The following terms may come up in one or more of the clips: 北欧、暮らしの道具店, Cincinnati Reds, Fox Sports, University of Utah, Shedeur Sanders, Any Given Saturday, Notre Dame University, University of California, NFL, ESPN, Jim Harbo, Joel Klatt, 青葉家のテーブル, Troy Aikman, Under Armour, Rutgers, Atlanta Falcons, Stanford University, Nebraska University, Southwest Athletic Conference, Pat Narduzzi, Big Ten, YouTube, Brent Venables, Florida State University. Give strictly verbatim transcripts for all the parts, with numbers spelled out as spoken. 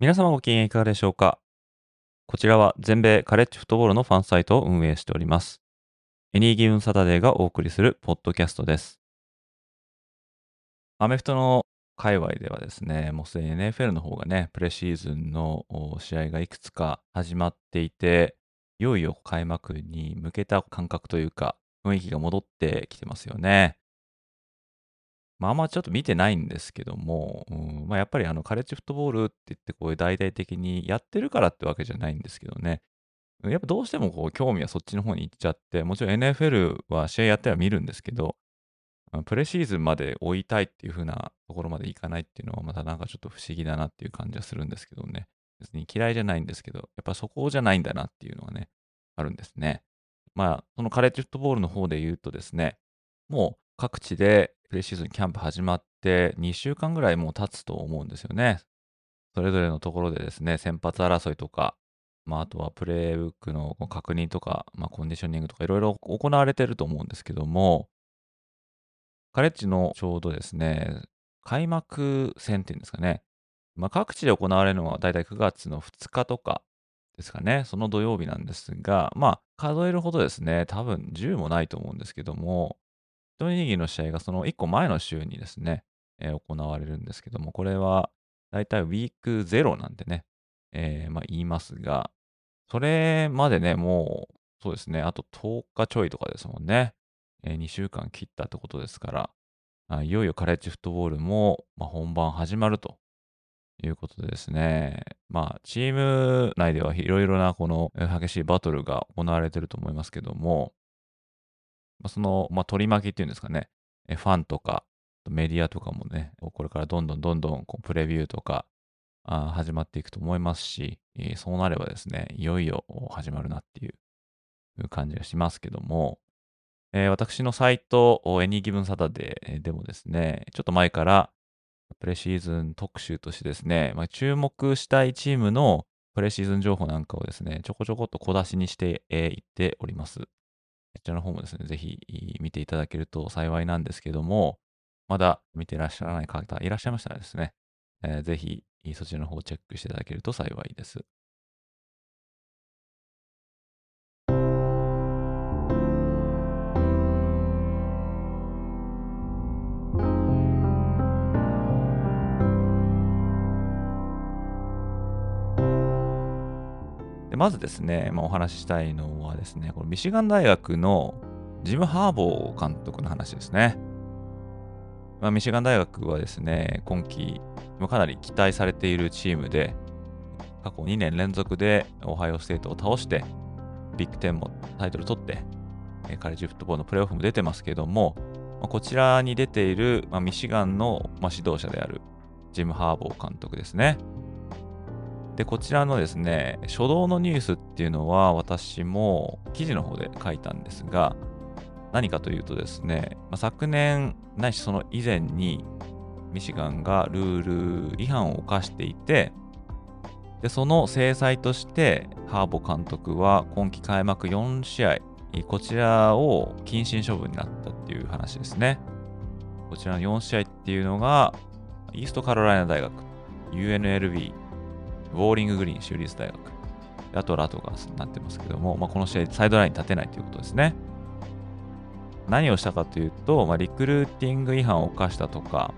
皆様ご機嫌いかがでしょうか。こちらは全米カレッジフットボールのファンサイトを運営しております Any Given Saturday がお送りするポッドキャストです。アメフトの界隈ではですね、もうすでに エヌエフエル の方がね、プレシーズンの試合がいくつか始まっていて、いよいよ開幕に向けた感覚というか、雰囲気が戻ってきてますよね。まあ、あんまちょっと見てないんですけども、うんまあ、やっぱりあのカレッジフットボールって言って、こう大々的にやってるからってわけじゃないんですけどね、やっぱどうしてもこう興味はそっちの方に行っちゃって、もちろん エヌエフエル は試合やっては見るんですけど、プレシーズンまで追いたいっていう風なところまでいかないっていうのはまたなんかちょっと不思議だなっていう感じはするんですけどね。別に嫌いじゃないんですけど、やっぱそこじゃないんだなっていうのはね、あるんですね。まあ、そのカレッジフットボールの方で言うとですね、もう各地でプレシーズンキャンプ始まってにしゅうかんぐらいもう経つと思うんですよね。それぞれのところでですね、先発争いとか、まあ、あとはプレイブックの確認とか、まあ、コンディショニングとかいろいろ行われてると思うんですけども、カレッジのちょうどですね、開幕戦っていうんですかね、まあ、各地で行われるのはだいたいくがつのふつかとかですかね、その土曜日なんですが、まあ、数えるほどですね、多分じゅうもないと思うんですけども、一握りの試合がそのいっこまえの週にですね、えー、行われるんですけども、これはだいたいウィークゼロなんでね、えー、まあ言いますが、それまでね、もうそうですね、あととおかちょいとかですもんね。にしゅうかん切ったってことですから、いよいよカレッジフットボールも本番始まるということでですね、まあ、チーム内ではいろいろなこの激しいバトルが行われていると思いますけども、その、まあ、取り巻きっていうんですかね、ファンとかメディアとかもね、これからどんどんどんどんプレビューとか始まっていくと思いますし、そうなればですね、いよいよ始まるなっていう感じがしますけども、私のサイト Any Given Saturday でもですね、ちょっと前からプレシーズン特集としてですね、まあ、注目したいチームのプレシーズン情報なんかをですね、ちょこちょこっと小出しにしていっております。こちらの方もですね、ぜひ見ていただけると幸いなんですけども、まだ見ていらっしゃらない方いらっしゃいましたらですね、えー、ぜひそちらの方をチェックしていただけると幸いです。まずですね、まあ、お話ししたいのはですね、このミシガン大学のジム・ハーボー監督の話ですね。まあ、ミシガン大学はですね、今季かなり期待されているチームで、過去にねん連続でオハイオステートを倒して、ビッグじゅうもタイトル取って、カレッジフットボールのプレーオフも出てますけれども、こちらに出ている、まあ、ミシガンの指導者であるジム・ハーボー監督ですね。でこちらのですね、初動のニュースっていうのは私も記事の方で書いたんですが、何かというとですね、まあ、昨年ないしその以前にミシガンがルール違反を犯していて、でその制裁としてハーボ監督は今季開幕よんしあい、こちらを謹慎処分になったっていう話ですね。こちらのよんしあいっていうのがイーストカロライナ大学、 ユーエヌエルビー、ウォーリンググリーン州立大学、あとラトガースになってますけども、まあ、この試合サイドラインに立てないということですね。何をしたかというと、まあ、リクルーティング違反を犯したとか、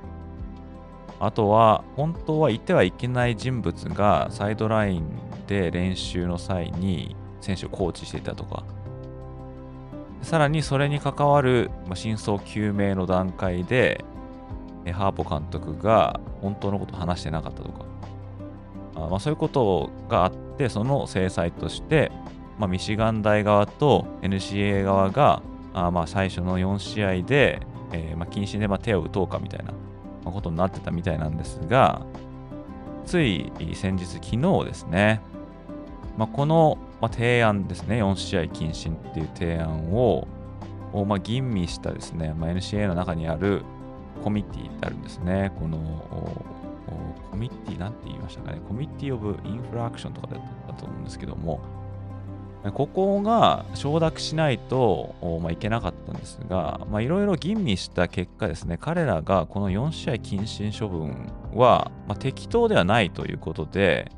あとは本当はいてはいけない人物がサイドラインで練習の際に選手をコーチしていたとか、さらにそれに関わる真相究明の段階でハーボ監督が本当のことを話してなかったとか、まあ、そういうことがあって、その制裁として、まあ、ミシガン大側と エヌシーエー 側があまあ最初のよん試合でえーまあ、禁止でまあ手を打とうかみたいなことになってたみたいなんですが、つい先日、昨日ですね、まあ、この提案ですね、よん試合禁止っていう提案を、まあ、吟味したですね、まあ、エヌシーエー の中にあるコミッティってあるんですね。このコミッティなんて言いましたかね、コミッティオブインフラアクションとかだったと思うんですけども、ここが承諾しないと、まあ、いけなかったんですが、いろいろ吟味した結果ですね、彼らがこのよん試合禁止処分は、まあ、適当ではないということで、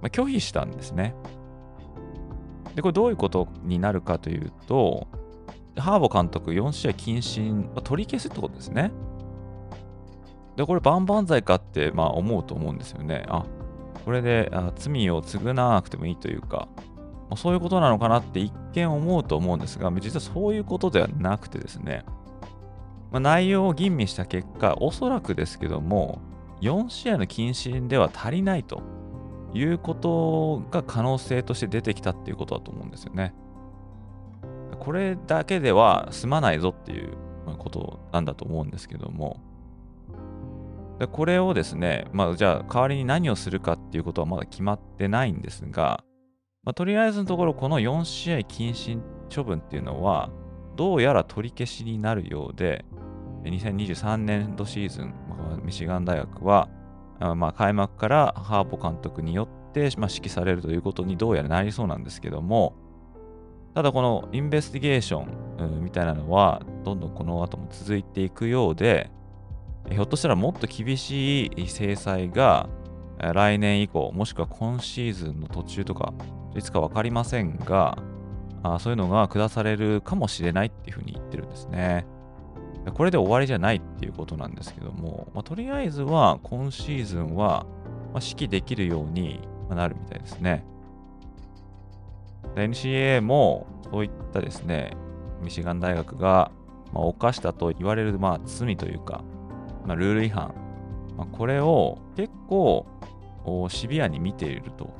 まあ、拒否したんですね。で、これどういうことになるかというと、ハーボ監督よん試合禁止、まあ、取り消すってことですね。で、これ万々歳かって、まあ、思うと思うんですよね。あ、これであ罪を償わなくてもいいというか、そういうことなのかなって一見思うと思うんですが、実はそういうことではなくてですね、まあ、内容を吟味した結果、おそらくですけども、よん試合の禁止では足りないということが可能性として出てきたっていうことだと思うんですよね。これだけでは済まないぞっていうことなんだと思うんですけども、でこれをですね、まあ、じゃあ代わりに何をするかっていうことはまだ決まってないんですが、まあ、とりあえずのところ、このよん試合禁止処分っていうのは、どうやら取り消しになるようで、にせんにじゅうさんねんどシーズン、ミシガン大学は、まあ、開幕からハーボ監督によって、まあ、指揮されるということにどうやらなりそうなんですけども、ただこのインベスティゲーションみたいなのは、どんどんこの後も続いていくようで、ひょっとしたらもっと厳しい制裁が、来年以降、もしくは今シーズンの途中とか、いつか分かりませんが、あそういうのが下されるかもしれないっていうふうに言ってるんですね。これで終わりじゃないっていうことなんですけども、まあ、とりあえずは今シーズンは指揮できるようになるみたいですね。エヌシーエー もそういったですね、ミシガン大学がまあ犯したと言われるまあ罪というか、まあ、ルール違反、まあ、これを結構シビアに見ていると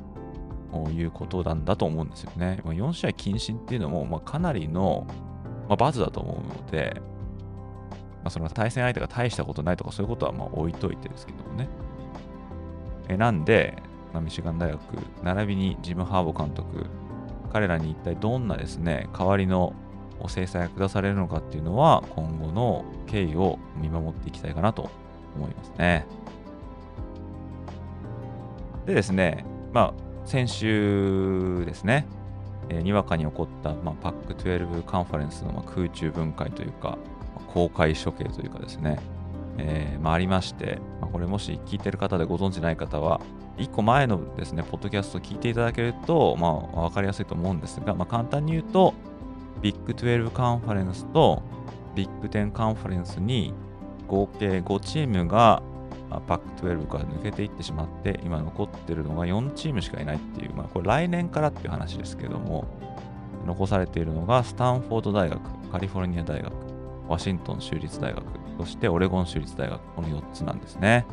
いうことなんだと思うんですよね。よん試合禁止っていうのも、まあ、かなりの、まあ、罰だと思うので、まあ、その対戦相手が大したことないとかそういうことはまあ置いといてですけどもね。えなんで、まあ、ミシガン大学並びにジム・ハーボ監督、彼らに一体どんなですね代わりの制裁が下されるのかっていうのは、今後の経緯を見守っていきたいかなと思いますね。でですね、まあ先週ですね、えー、にわかに起こった、まあ、パックじゅうにカンファレンスの、まあ、空中分解というか、公開処刑というかですね、えーまあ、ありまして、まあ、これもし聞いてる方でご存じない方は、いっこまえのですね、ポッドキャストを聞いていただけると、まあ、わかりやすいと思うんですが、まあ、簡単に言うと、ビッグじゅうにカンファレンスとビッグじゅうカンファレンスに合計ごチームがパックじゅうにから抜けていってしまって、今残ってるのがよんチームしかいないっていう、まあ、これ来年からっていう話ですけども、残されているのがスタンフォード大学、カリフォルニア大学、ワシントン州立大学、そしてオレゴン州立大学、このよっつなんですね。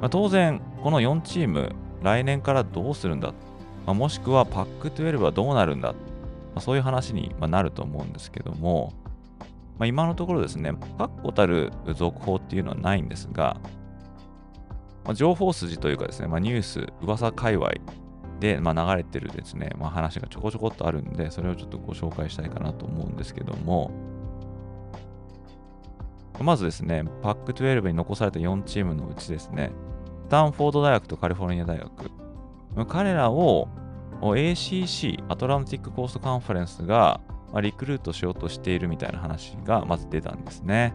まあ、当然、このよんチーム、来年からどうするんだ、まあ、もしくはパックじゅうにはどうなるんだ、まあ、そういう話になると思うんですけども、まあ、今のところですね、確固たる続報っていうのはないんですが、まあ、情報筋というかですね、まあ、ニュース、噂界隈でまあ流れてるですね、まあ、話がちょこちょこっとあるんで、それをちょっとご紹介したいかなと思うんですけども、まずですね、パックじゅうにに残されたよんチームのうちですね、スタンフォード大学とカリフォルニア大学、彼らを エーシーシー、アトランティックコーストカンファレンスがリクルートしようとしているみたいな話がまず出たんですね。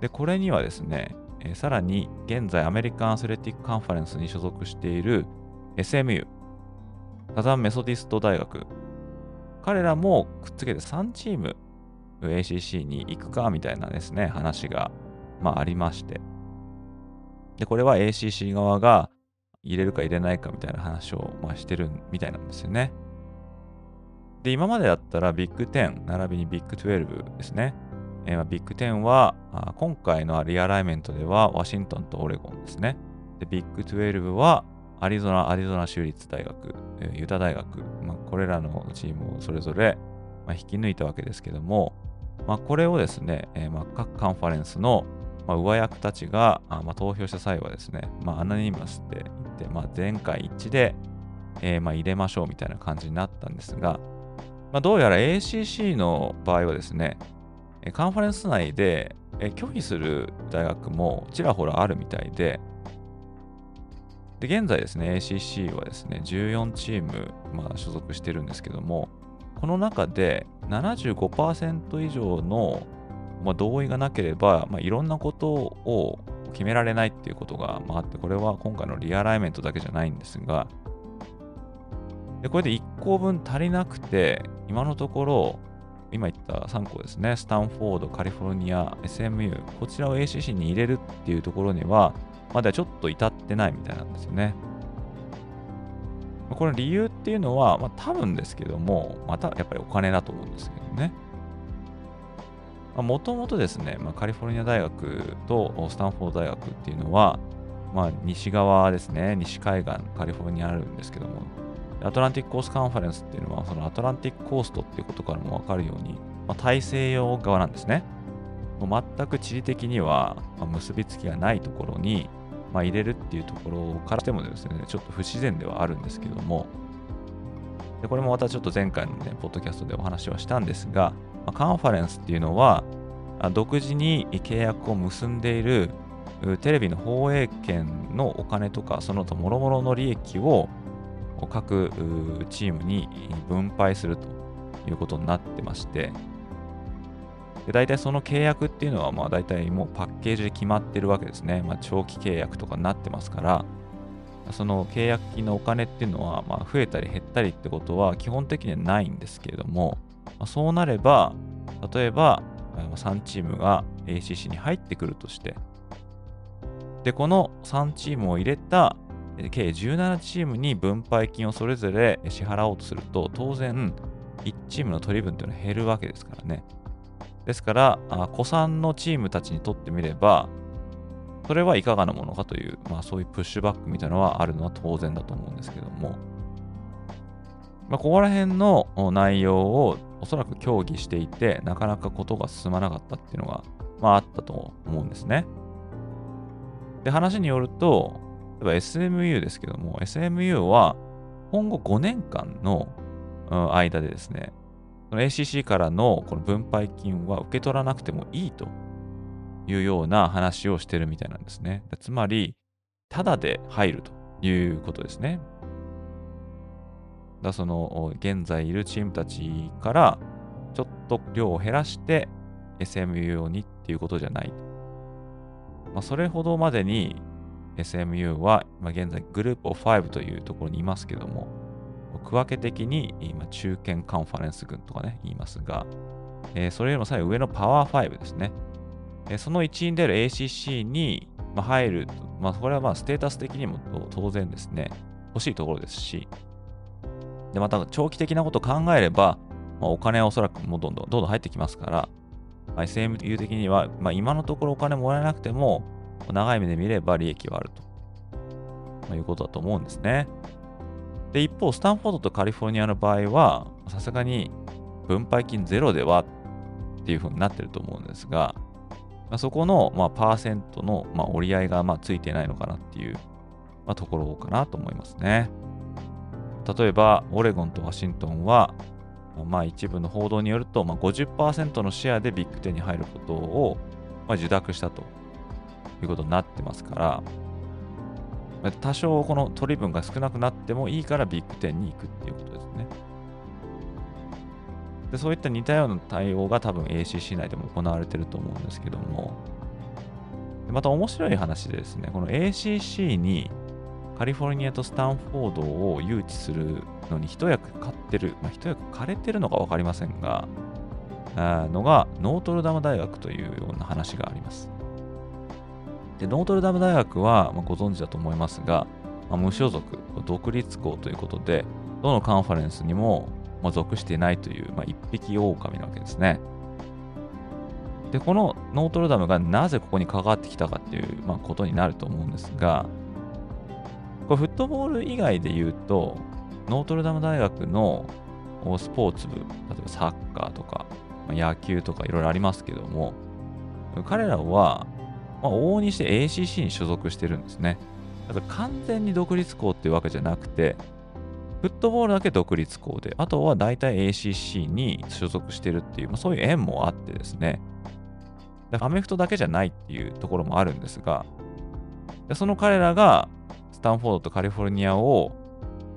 で、これにはですね、えさらに現在アメリカンアスレティックカンファレンスに所属している エスエムユー、サザンメソディスト大学、彼らもくっつけてさんチーム エーシーシー に行くかみたいなですね、話が、まあ、ありまして。で、これは エーシーシー 側が入れるか入れないかみたいな話を、まあ、してるみたいなんですよね。で、今までだったらビッグじゅう並びにビッグじゅうにですね。えー、ビッグじゅうは今回のリアライメントではワシントンとオレゴンですね。で、ビッグじゅうにはアリゾナ、アリゾナ州立大学、ユタ大学、まあ、これらのチームをそれぞれ引き抜いたわけですけども、まあ、これをですね、えー、まあ各カンファレンスのまあ上役たちがあまあ投票した際はですね、まあ、アナニマスって言って、まあ、全会一致でえーまあ入れましょうみたいな感じになったんですが、まあ、どうやら エーシーシー の場合はですね、カンファレンス内で拒否する大学もちらほらあるみたいで、で現在ですね エーシーシー はですねじゅうよんチーム、まあ、所属してるんですけども、この中で ななじゅうごパーセント 以上の、まあ、同意がなければ、まあ、いろんなことを決められないっていうことが、まあ、あって、これは今回のリアライメントだけじゃないんですが、でこれでいっ校分足りなくて、今のところ今言ったさん校ですね、スタンフォード、カリフォルニア、エスエムユー、こちらを エーシーシー に入れるっていうところにはまだちょっと至ってないみたいなんですよね。この理由っていうのは、まあ、多分ですけども、またやっぱりお金だと思うんですけどね。もともとですね、まあ、カリフォルニア大学とスタンフォード大学っていうのは、まあ、西側ですね、西海岸、カリフォルニアあるんですけども、アトランティックコースカンファレンスっていうのは、そのアトランティックコーストっていうことからも分かるように、まあ、大西洋側なんですね。もう全く地理的には結びつきがないところに、まあ、入れるっていうところからしてもですね、ちょっと不自然ではあるんですけども、でこれもまたちょっと前回のね、ポッドキャストでお話はしたんですが、まあ、カンファレンスっていうのは、独自に契約を結んでいるテレビの放映権のお金とか、その他諸々の利益を各チームに分配するということになってまして、で大体その契約っていうのは、まあ大体もうパッケージで決まってるわけですね。まあ、長期契約とかになってますから、その契約金のお金っていうのは、まあ、増えたり減ったりってことは基本的にはないんですけれども、まあ、そうなれば、例えばさんチームが エーシーシー に入ってくるとして、で、このさんチームを入れた計じゅうななチームに分配金をそれぞれ支払おうとすると、当然いちチームの取り分というのは減るわけですからね。ですから、古参のチームたちにとってみれば、それはいかがなものかという、まあ、そういうプッシュバックみたいなのはあるのは当然だと思うんですけども、まあ、ここら辺の内容をおそらく協議していて、なかなかことが進まなかったっていうのが、まあ、あったと思うんですね。で、話によると、例えば エスエムユー ですけども、エスエムユー は今後ごねんかんの間でですね、エーシーシー からのこの分配金は受け取らなくてもいいというような話をしてるみたいなんですね。つまり、タダで入るということですね。だその現在いるチームたちからちょっと量を減らして エスエムユー 用にっていうことじゃない。まあ、それほどまでに エスエムユー は今現在グループオブごというところにいますけども、区分け的に今中堅カンファレンス群とかね言いますが、えー、それよりもさらに上のパワーごですね、えー、その一員である エーシーシー に入る、まあ、これはまあステータス的にも当然ですね欲しいところですし、でまた長期的なことを考えれば、まあ、お金はおそらくもうどんどんどんどん入ってきますから、まあ、エスエムユー 的には、まあ、今のところお金もらえなくても長い目で見れば利益はあると、まあ、いうことだと思うんですね。で一方、スタンフォードとカリフォルニアの場合は、さすがに分配金ゼロではっていうふうになってると思うんですが、まあ、そこのまあパーセントのまあ折り合いがまあついてないのかなっていうまあところかなと思いますね。例えば、オレゴンとワシントンは、まあ、一部の報道によると、まあ ごじゅっパーセント のシェアでビッグじゅうに入ることをまあ受諾したということになってますから、多少この取り分が少なくなってもいいからビッグじゅうに行くっていうことですね。でそういった似たような対応が多分 エーシーシー 内でも行われてると思うんですけども、でまた面白い話でですね、この エーシーシー にカリフォルニアとスタンフォードを誘致するのに一役買ってる、まあ、一役枯れてるのか分かりませんが、あのがノートルダム大学というような話があります。でノートルダム大学は、まあ、ご存知だと思いますが、まあ、無所属、独立校ということで、どのカンファレンスにも、まあ、属していないという、まあ、一匹狼なわけですね。で、このノートルダムがなぜここに関わってきたかっていう、まあ、ことになると思うんですが、これフットボール以外で言うと、ノートルダム大学のスポーツ部、例えばサッカーとか、野球とかいろいろありますけども、彼らは往々にして エーシーシー に所属してるんですね。だから完全に独立校っていうわけじゃなくて、フットボールだけ独立校で、あとは大体 エーシーシー に所属してるっていう、まあ、そういう縁もあってですね、だからアメフトだけじゃないっていうところもあるんですが、その彼らがスタンフォードとカリフォルニアを、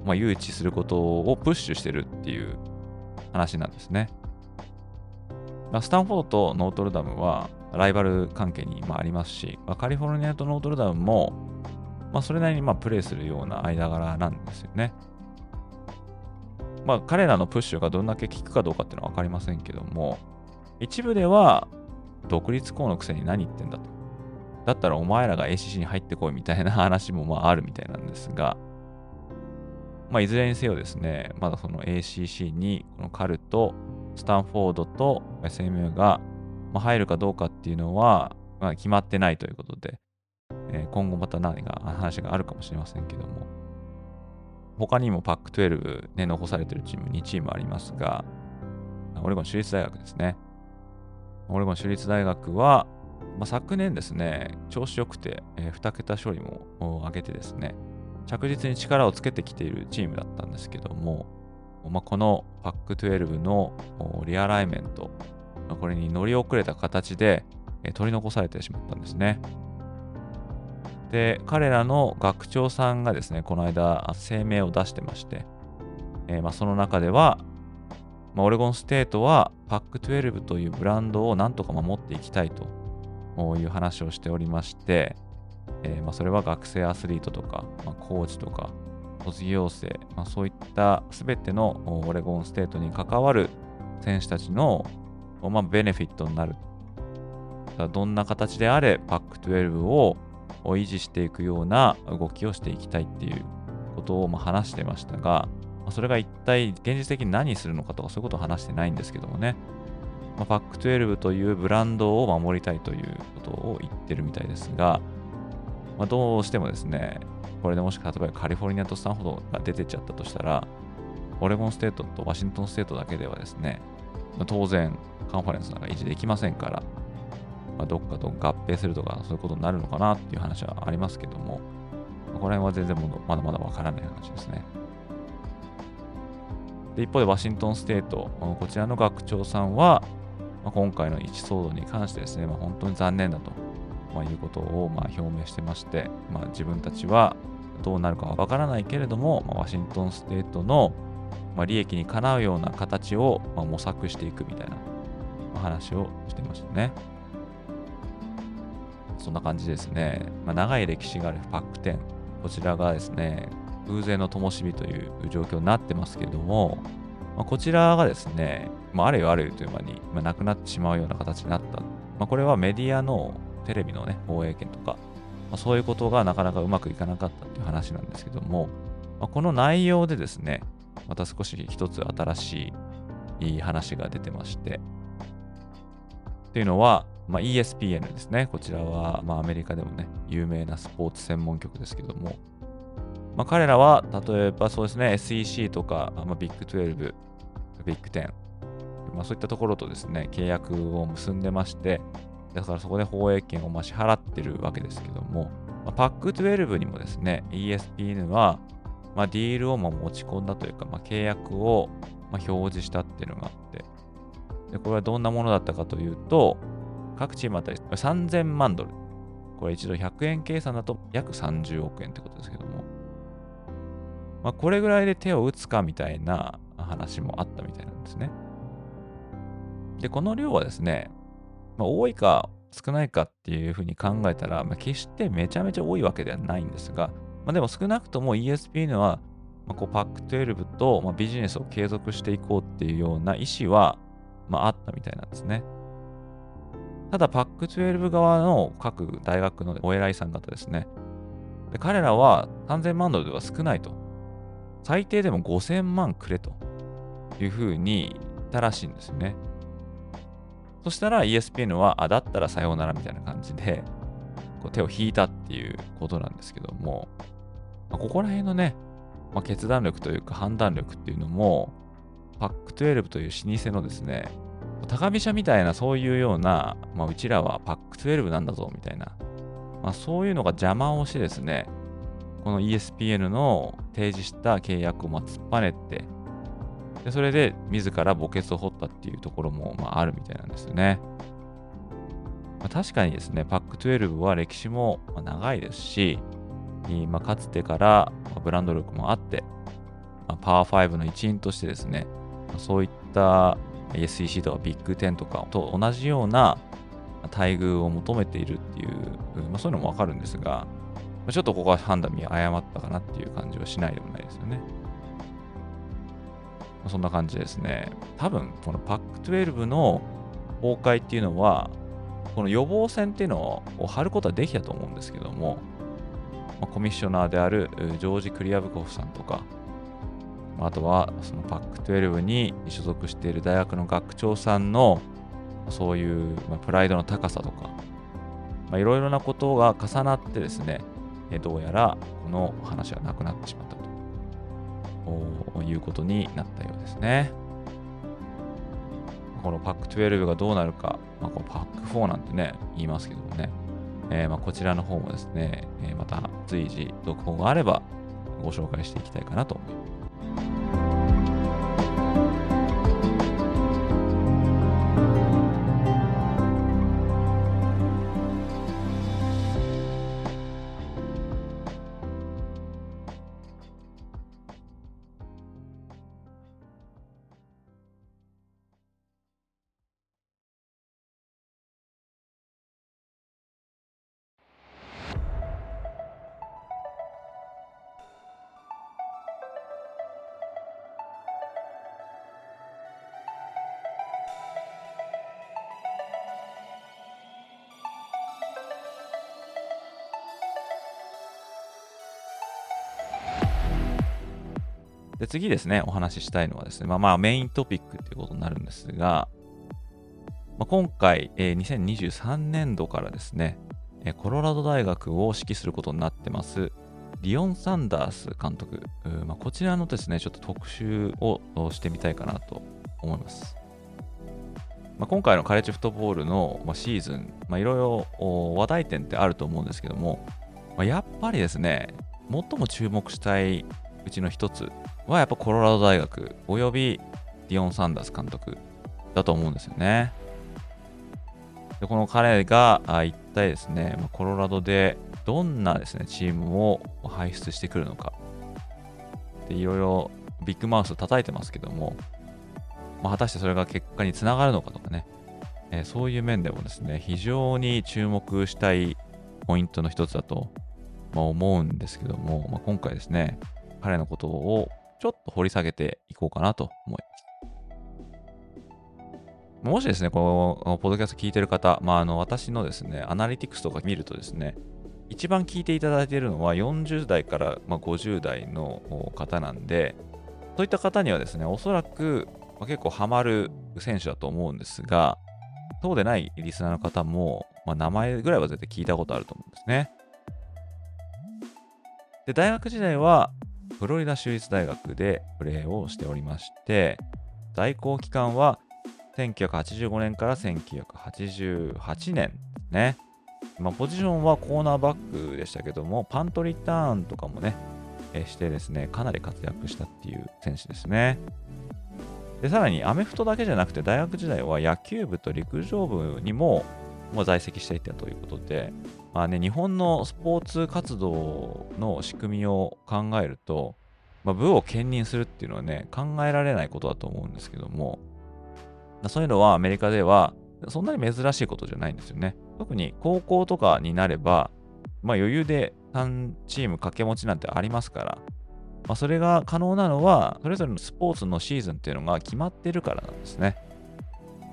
まあ、誘致することをプッシュしてるっていう話なんですね。スタンフォードとノートルダムはライバル関係にありますし、カリフォルニアとノートルダムもまあそれなりにまあプレーするような間柄なんですよね。まあ彼らのプッシュがどんだけ効くかどうかっていうのは分かりませんけども、一部では独立校のくせに何言ってんだと。だったらお前らが エーシーシー に入ってこいみたいな話もまああるみたいなんですが、まあいずれにせよですね、まだその エーシーシー にこのカルとスタンフォードと エスエムユー が入るかどうかっていうのは決まってないということで、今後また何か話があるかもしれませんけども、他にも パックじゅうに、ね、残されてるチームにチームありますが、オレゴン州立大学ですね。オレゴン州立大学は、まあ、昨年ですね、調子よくてにけた勝利も上げてですね、着実に力をつけてきているチームだったんですけども、まあ、この パックじゅうに のリアライメント、これに乗り遅れた形で取り残されてしまったんですね。で、彼らの学長さんがですね、この間声明を出してまして、えー、まあその中では、まあ、オレゴンステートは パックじゅうに というブランドをなんとか守っていきたいという話をしておりまして、えー、まあそれは学生アスリートとか、まあ、コーチとか卒業生、まあ、そういった全てのオレゴンステートに関わる選手たちのまあ、ベネフィットになる。どんな形であれ、パックじゅうに を維持していくような動きをしていきたいっていうことをまあ話してましたが、それが一体現実的に何するのかとかそういうことを話してないんですけどもね、まあ、パックじゅうに というブランドを守りたいということを言ってるみたいですが、まあ、どうしてもですね、これでもし例えばカリフォルニアとスタンフォードが出てっちゃったとしたら、オレゴンステートとワシントンステートだけではですね、当然カンファレンスなんか維持できませんから、まあ、どっかと合併するとかそういうことになるのかなっていう話はありますけども、この辺は全然まだまだわからない話ですね。で、一方でワシントンステート、こちらの学長さんは、まあ、今回の一騒動に関してですね、まあ、本当に残念だと、まあ、いうことをまあ表明してまして、まあ、自分たちはどうなるかはわからないけれども、まあ、ワシントンステートのまあ、利益にかなうような形をまあ模索していくみたいな話をしてましたね。そんな感じですね。まあ、長い歴史があるパックじゅう、こちらがですね、偶然の灯火という状況になってますけれども、まあ、こちらがですね、まあ、あれよあれよという間に、まあ、なくなってしまうような形になった。まあ、これはメディアのテレビのね、放映権とか、まあ、そういうことがなかなかうまくいかなかったという話なんですけども、まあ、この内容でですね、また少し一つ新しい話が出てまして、というのは、まあ、イーエスピーエヌ ですね。こちらは、まあ、アメリカでもね、有名なスポーツ専門局ですけども、まあ、彼らは例えばそうですね、エスイーシー とか、まあ、ビッグじゅうに、ビッグじゅう、まあ、そういったところとですね、契約を結んでまして、だからそこで放映権をまあ支払ってるわけですけども、まあ、パックじゅうににもですね、イーエスピーエヌ はまあ、ディールをまあ持ち込んだというか、まあ、契約をまあ表示したっていうのがあって、で、これはどんなものだったかというと、各チームあたりさんぜんまんドル、これ一度ひゃくえん計算だと約さんじゅうおくえんってことですけども、まあ、これぐらいで手を打つかみたいな話もあったみたいなんですね。で、この量はですね、まあ、多いか少ないかっていうふうに考えたら、まあ、決してめちゃめちゃ多いわけではないんですが、まあ、でも少なくとも イーエスピーエヌ は、まあ、こうパックじゅうにとまあビジネスを継続していこうっていうような意思はまああったみたいなんですね。ただ パックじゅうに 側の各大学のお偉いさん方ですね。で、彼らはさんぜんまんドルでは少ないと。最低でもごせんまんくれというふうに言ったらしいんですよね。そしたら イーエスピーエヌ は、あ、だったらさようならみたいな感じでこう手を引いたっていうことなんですけども、ここら辺のね、まあ、決断力というか判断力っていうのも、パックじゅうにという老舗のですね、高飛車みたいなそういうような、まあ、うちらはパックじゅうになんだぞみたいな、まあ、そういうのが邪魔をしてですね、この イーエスピーエヌ の提示した契約をまあ突っぱねって、でそれで自ら墓穴を掘ったっていうところもまああるみたいなんですよね。まあ、確かにですね、パックじゅうには歴史も長いですし、まあ、かつてからブランド力もあって、まあ、パワーごの一員としてですね、そういった エスイーシー とかビッグじゅうとかと同じような待遇を求めているっていう、まあ、そういうのもわかるんですが、ちょっとここは判断見誤ったかなっていう感じはしないでもないですよね。そんな感じですね。多分この パックじゅうに の崩壊っていうのは、この予防線っていうのを張ることはできたと思うんですけども、コミッショナーであるジョージ・クリアブコフさんとか、あとはその パックじゅうに に所属している大学の学長さんのそういうプライドの高さとか、いろいろなことが重なってですね、どうやらこの話はなくなってしまったということになったようですね。この パックじゅうに がどうなるか、まあ、この パックよん なんてね言いますけどもね、えー、まあこちらの方もですね、えー、また随時続報があればご紹介していきたいかなと思います。で次ですね、お話ししたいのはですね、まあ、まあメイントピックということになるんですが、まあ、今回、えー、にせんにじゅうさんねんどからですね、えー、コロラド大学を指揮することになってます、リオン・サンダース監督、まあ、こちらのですね、ちょっと特集をしてみたいかなと思います。まあ、今回のカレッジフットボールのシーズン、いろいろ話題点ってあると思うんですけども、まあ、やっぱりですね、最も注目したいうちの一つはやっぱコロラド大学およびディオン・サンダース監督だと思うんですよね。でこの彼が一体ですね、コロラドでどんなですねチームを輩出してくるのかで、いろいろビッグマウスを叩いてますけども、まあ、果たしてそれが結果につながるのかとかね、えー、そういう面でもですね非常に注目したいポイントの一つだと、まあ、思うんですけども、まあ、今回ですね彼のことをちょっと掘り下げていこうかなと思います。もしですね、このポッドキャスト聞いてる方、まあ、あの私のですね、アナリティクスとか見るとですね、一番聞いていただいているのはよんじゅうだいからごじゅうだいの方なんで、そういった方にはですね、おそらく結構ハマる選手だと思うんですが、そうでないリスナーの方も、まあ、名前ぐらいは絶対聞いたことあると思うんですね。で、大学時代は、フロリダ州立大学でプレーをしておりまして、在校期間はせんきゅうひゃくはちじゅうごねんからせんきゅうひゃくはちじゅうはちねんですね。まあ、ポジションはコーナーバックでしたけども、パントリターンとかもね、えしてですね、かなり活躍したっていう選手ですね。で、さらにアメフトだけじゃなくて、大学時代は野球部と陸上部にも、もう在籍していたということで、まあね、日本のスポーツ活動の仕組みを考えると、まあ、部を兼任するっていうのはね、考えられないことだと思うんですけども、そういうのはアメリカではそんなに珍しいことじゃないんですよね。特に高校とかになれば、まあ、余裕でさんチーム掛け持ちなんてありますから、まあ、それが可能なのはそれぞれのスポーツのシーズンっていうのが決まってるからなんですね。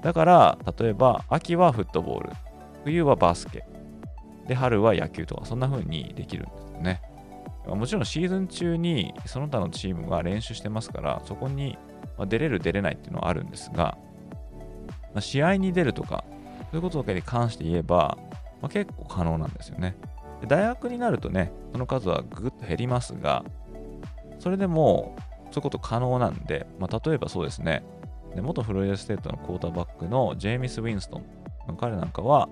だから例えば秋はフットボール、冬はバスケで春は野球とか、そんな風にできるんですよね。もちろんシーズン中にその他のチームが練習してますから、そこに出れる出れないっていうのはあるんですが、試合に出るとかそういうことだけに関して言えば、まあ、結構可能なんですよね。で、大学になるとね、その数はぐっと減りますが、それでもそういうこと可能なんで、まあ、例えばそうですね、で元フロリダステートのクォーターバックのジェイミス・ウィンストン、彼なんかは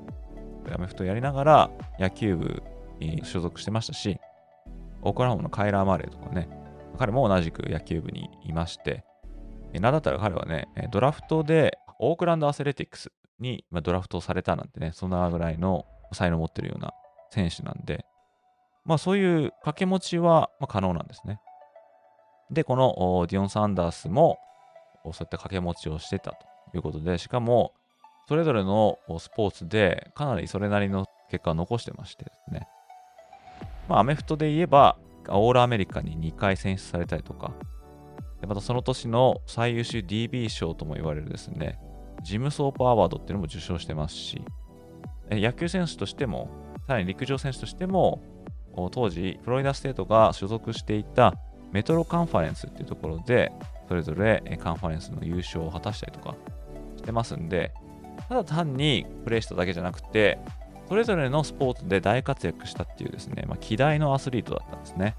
アメフトやりながら野球部に所属してましたし、オクラホマのカイラー・マレーとかね、彼も同じく野球部にいまして、なんだったら彼はねドラフトでオークランドアスレティックスにドラフトされたなんてね、そんなぐらいの才能を持ってるような選手なんで、まあそういう掛け持ちは可能なんですね。で、このディオン・サンダースもそういった掛け持ちをしてたということで、しかもそれぞれのスポーツでかなりそれなりの結果を残してましてですね、まあアメフトで言えばオールアメリカににかい選出されたりとか、またその年の最優秀 ディービー 賞とも言われるですね、ジム・ソーパーアワードっていうのも受賞してますし、野球選手としても、さらに陸上選手としても、当時フロリダステートが所属していたメトロカンファレンスっていうところで、それぞれカンファレンスの優勝を果たしたりとかしてますんで、ただ単にプレーしただけじゃなくて、それぞれのスポーツで大活躍したっていうですね、まあ、希代のアスリートだったんですね。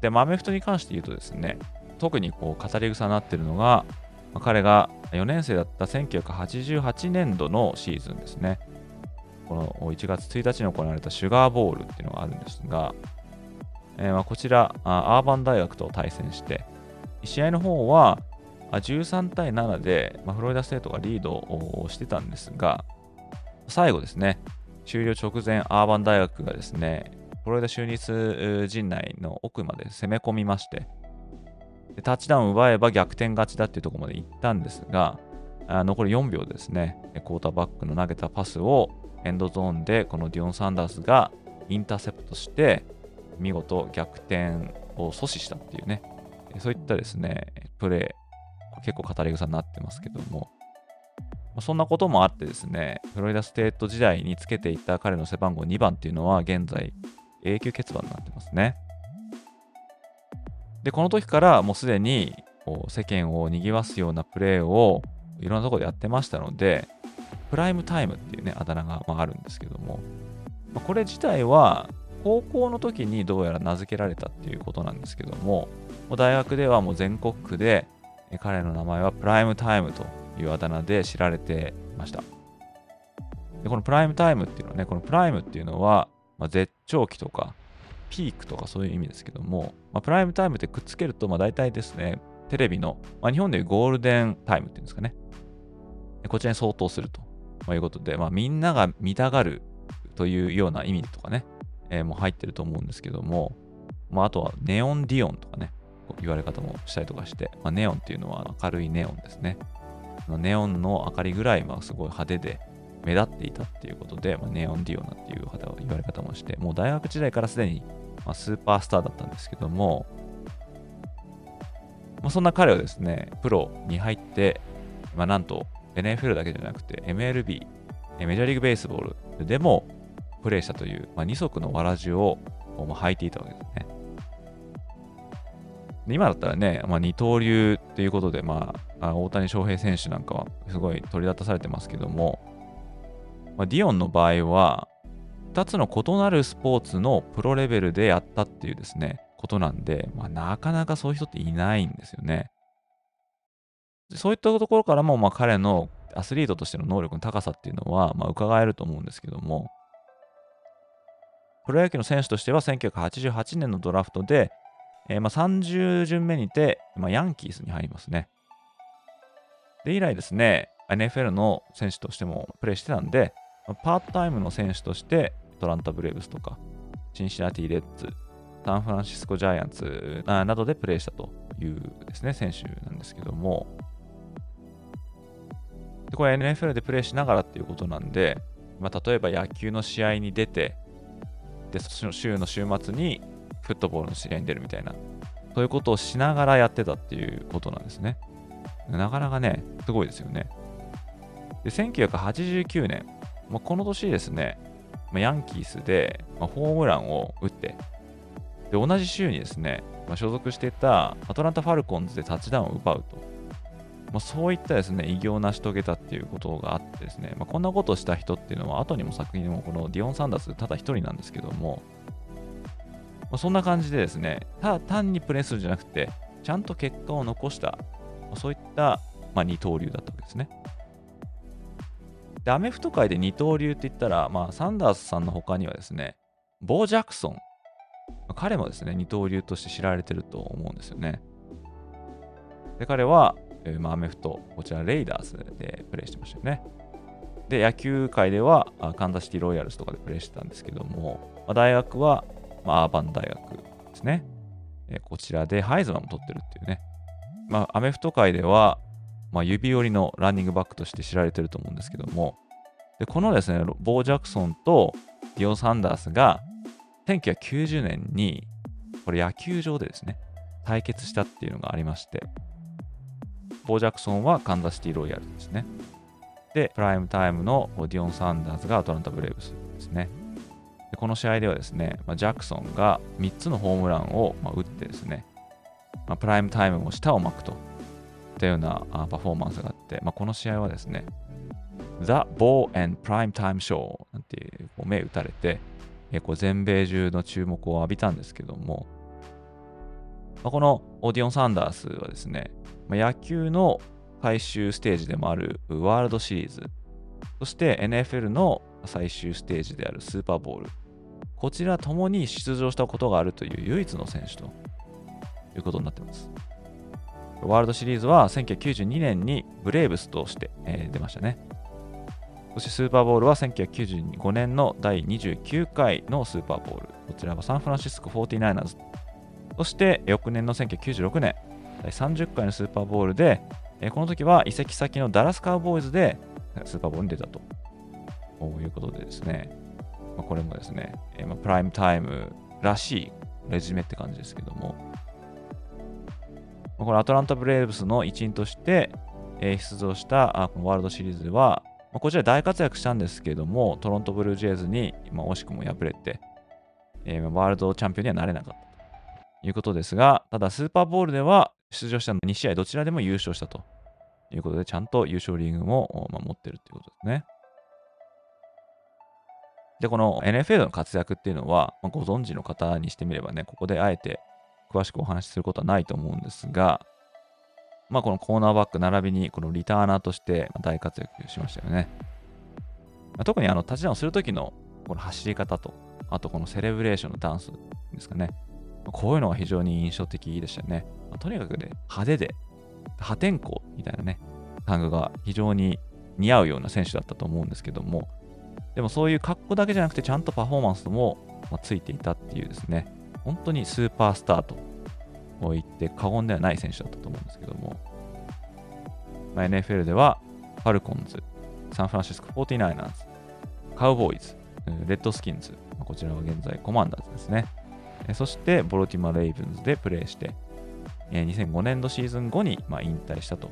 で、アメフトに関して言うとですね、特にこう語り草になっているのが、まあ、彼がよねん生だったせんきゅうひゃくはちじゅうはちねんどのシーズンですね。このいちがつついたちに行われたシュガーボウルっていうのがあるんですが、えー、まあこちらアーバン大学と対戦して、試合の方はじゅうさんたいななでフロリダステートがリードをしてたんですが、最後ですね、終了直前、アーバン大学がですね、フロリダ州立陣内の奥まで攻め込みまして、でタッチダウンを奪えば逆転勝ちだっていうところまで行ったんですが、あ残りよんびょうでですね、クォーターバックの投げたパスをエンドゾーンでこのディオン・サンダースがインターセプトして見事逆転を阻止したっていうね、そういったですねプレー、結構語り草になってますけども、そんなこともあってですね、フロリダステート時代につけていた彼の背番号にばんっていうのは現在永久欠番になってますね。で、この時からもうすでに世間を賑わすようなプレーをいろんなところでやってましたので、プライムタイムっていうねあだ名がまああるんですけども、これ自体は高校の時にどうやら名付けられたっていうことなんですけども、大学ではもう全国区で彼の名前はプライムタイムというあだ名で知られていました。で、このプライムタイムっていうのはね、このプライムっていうのはまあ、絶頂期とかピークとかそういう意味ですけども、まあ、プライムタイムってくっつけるとまあ大体ですね、テレビの、まあ、日本でいうゴールデンタイムっていうんですかね、こちらに相当すると、まあ、いうことで、まあ、みんなが見たがるというような意味とかね、えー、もう入ってると思うんですけども、まあ、あとはネオンディオンとかね、言われ方もしたりとかして、まあ、ネオンっていうのは明るいネオンですね。ネオンの明かりぐらいまあすごい派手で目立っていたっていうことで、まあ、ネオンディオンなんていう言われ方もして、もう大学時代からすでにまあスーパースターだったんですけども、まあ、そんな彼はですねプロに入って、まあ、なんと エヌエフエル だけじゃなくて エムエルビー メジャーリーグベースボールでもプレーしたという、まあ、二足のわらじを履いていたわけですね。で、今だったらね、まあ、二刀流ということで、まあ、大谷翔平選手なんかはすごい取り立たされてますけども、ディオンの場合はふたつの異なるスポーツのプロレベルでやったっていうですねことなんで、まあ、なかなかそういう人っていないんですよね。そういったところからもまあ彼のアスリートとしての能力の高さっていうのはまあ伺えると思うんですけども、プロ野球の選手としてはせんきゅうひゃくはちじゅうはちねんのドラフトで、えー、まあさんじゅうじゅんめにて、まあ、ヤンキースに入りますね。で、以来ですね エヌエフエル の選手としてもプレーしてたんで、パートタイムの選手としてトランタブレーブスとかシンシナティレッツ、サンフランシスコジャイアンツなどでプレーしたというですね選手なんですけども、でこれ エヌエフエル でプレーしながらっていうことなんで、まあ、例えば野球の試合に出て、で週の週末にフットボールの試合に出るみたいな、そういうことをしながらやってたっていうことなんですね。なかなかねすごいですよね。で、せんきゅうひゃくはちじゅうきゅうねん、まあ、この年ですね、まあ、ヤンキースでホームランを打って、で同じ週にですね、まあ、所属していたアトランタ・ファルコンズでタッチダウンを奪うと、まあ、そういったですね偉業を成し遂げたっていうことがあってですね、まあ、こんなことをした人っていうのは後にも作品にもこのディオン・サンダースただ一人なんですけども、まあ、そんな感じでですね、ただ単にプレーするんじゃなくてちゃんと結果を残した、そういった、まあ、二刀流だったわけですね。でアメフト界で二刀流って言ったら、まあ、サンダースさんの他にはですね、ボー・ジャクソン、彼もですね二刀流として知られてると思うんですよね。で彼は、えーまあ、アメフト、こちらレイダーズでプレーしてましたよね。で野球界ではカンザスシティロイヤルズとかでプレーしてたんですけども、まあ、大学は、まあ、アーバン大学ですね、えー、こちらでハイズマンも取ってるっていうね、まあ、アメフト界では、まあ、指折りのランニングバックとして知られてると思うんですけども、でこのですねボー・ジャクソンとディオン・サンダースがせんきゅうひゃくきゅうじゅうねんにこれ野球場でですね対決したっていうのがありまして、ボー・ジャクソンはカンザスシティロイヤルズですね。でプライムタイムのディオン・サンダースがアトランタブレーブスですね。でこの試合ではですね、まあ、ジャクソンがみっつのホームランをまあ打ってですね、まあ、プライムタイムも舌を巻くといったようなパフォーマンスがあって、まあ、この試合はですね The Ball and Prime Time Show なんていう銘打たれてこう全米中の注目を浴びたんですけども、まあ、このディオン・サンダースはですね、まあ、野球の最終ステージでもあるワールドシリーズ、そして エヌエフエル の最終ステージであるスーパーボウル、こちらともに出場したことがあるという唯一の選手ということになっています。ワールドシリーズはせんきゅうひゃくきゅうじゅうにねんにブレーブスとして、えー、出ましたね。そしてスーパーボウルはせんきゅうひゃくきゅうじゅうごねんのだいにじゅうきゅうかいのスーパーボウル、こちらはサンフランシスコ フォーティーナイナーズ、 そして翌年のせんきゅうひゃくきゅうじゅうろくねんだいさんじゅっかいのスーパーボウルで、この時は移籍先のダラスカウボーイズでスーパーボウルに出たということでですね、これもですねプライムタイムらしいレジュメって感じですけども、このアトランタブレーブスの一員として出場したこのワールドシリーズではこちら大活躍したんですけども、トロントブルージェイズに惜しくも敗れてワールドチャンピオンにはなれなかったということですが、ただスーパーボウルでは出場したに試合どちらでも優勝したということで、ちゃんと優勝リーグも持ってるということですね。でこの エヌエフエル の活躍っていうのはご存知の方にしてみればね、ここであえて詳しくお話しすることはないと思うんですが、まあ、このコーナーバック並びにこのリターナーとして大活躍しましたよね。特にあのタッチダウンするときのこの走り方と、あとこのセレブレーションのダンスですかね、こういうのが非常に印象的でしたよね。とにかくね、派手で破天荒みたいなね単語が非常に似合うような選手だったと思うんですけども、でもそういう格好だけじゃなくてちゃんとパフォーマンスもついていたっていうですね、本当にスーパースターと言って過言ではない選手だったと思うんですけども、まあ、エヌエフエル ではファルコンズ、サンフランシスコ フォーティーナイナーズ、カウボーイズ、レッドスキンズ、こちらは現在コマンダーズですね、そしてボルティマー・レイブンズでプレーしてにせんごねん度シーズン後にまあ引退したと、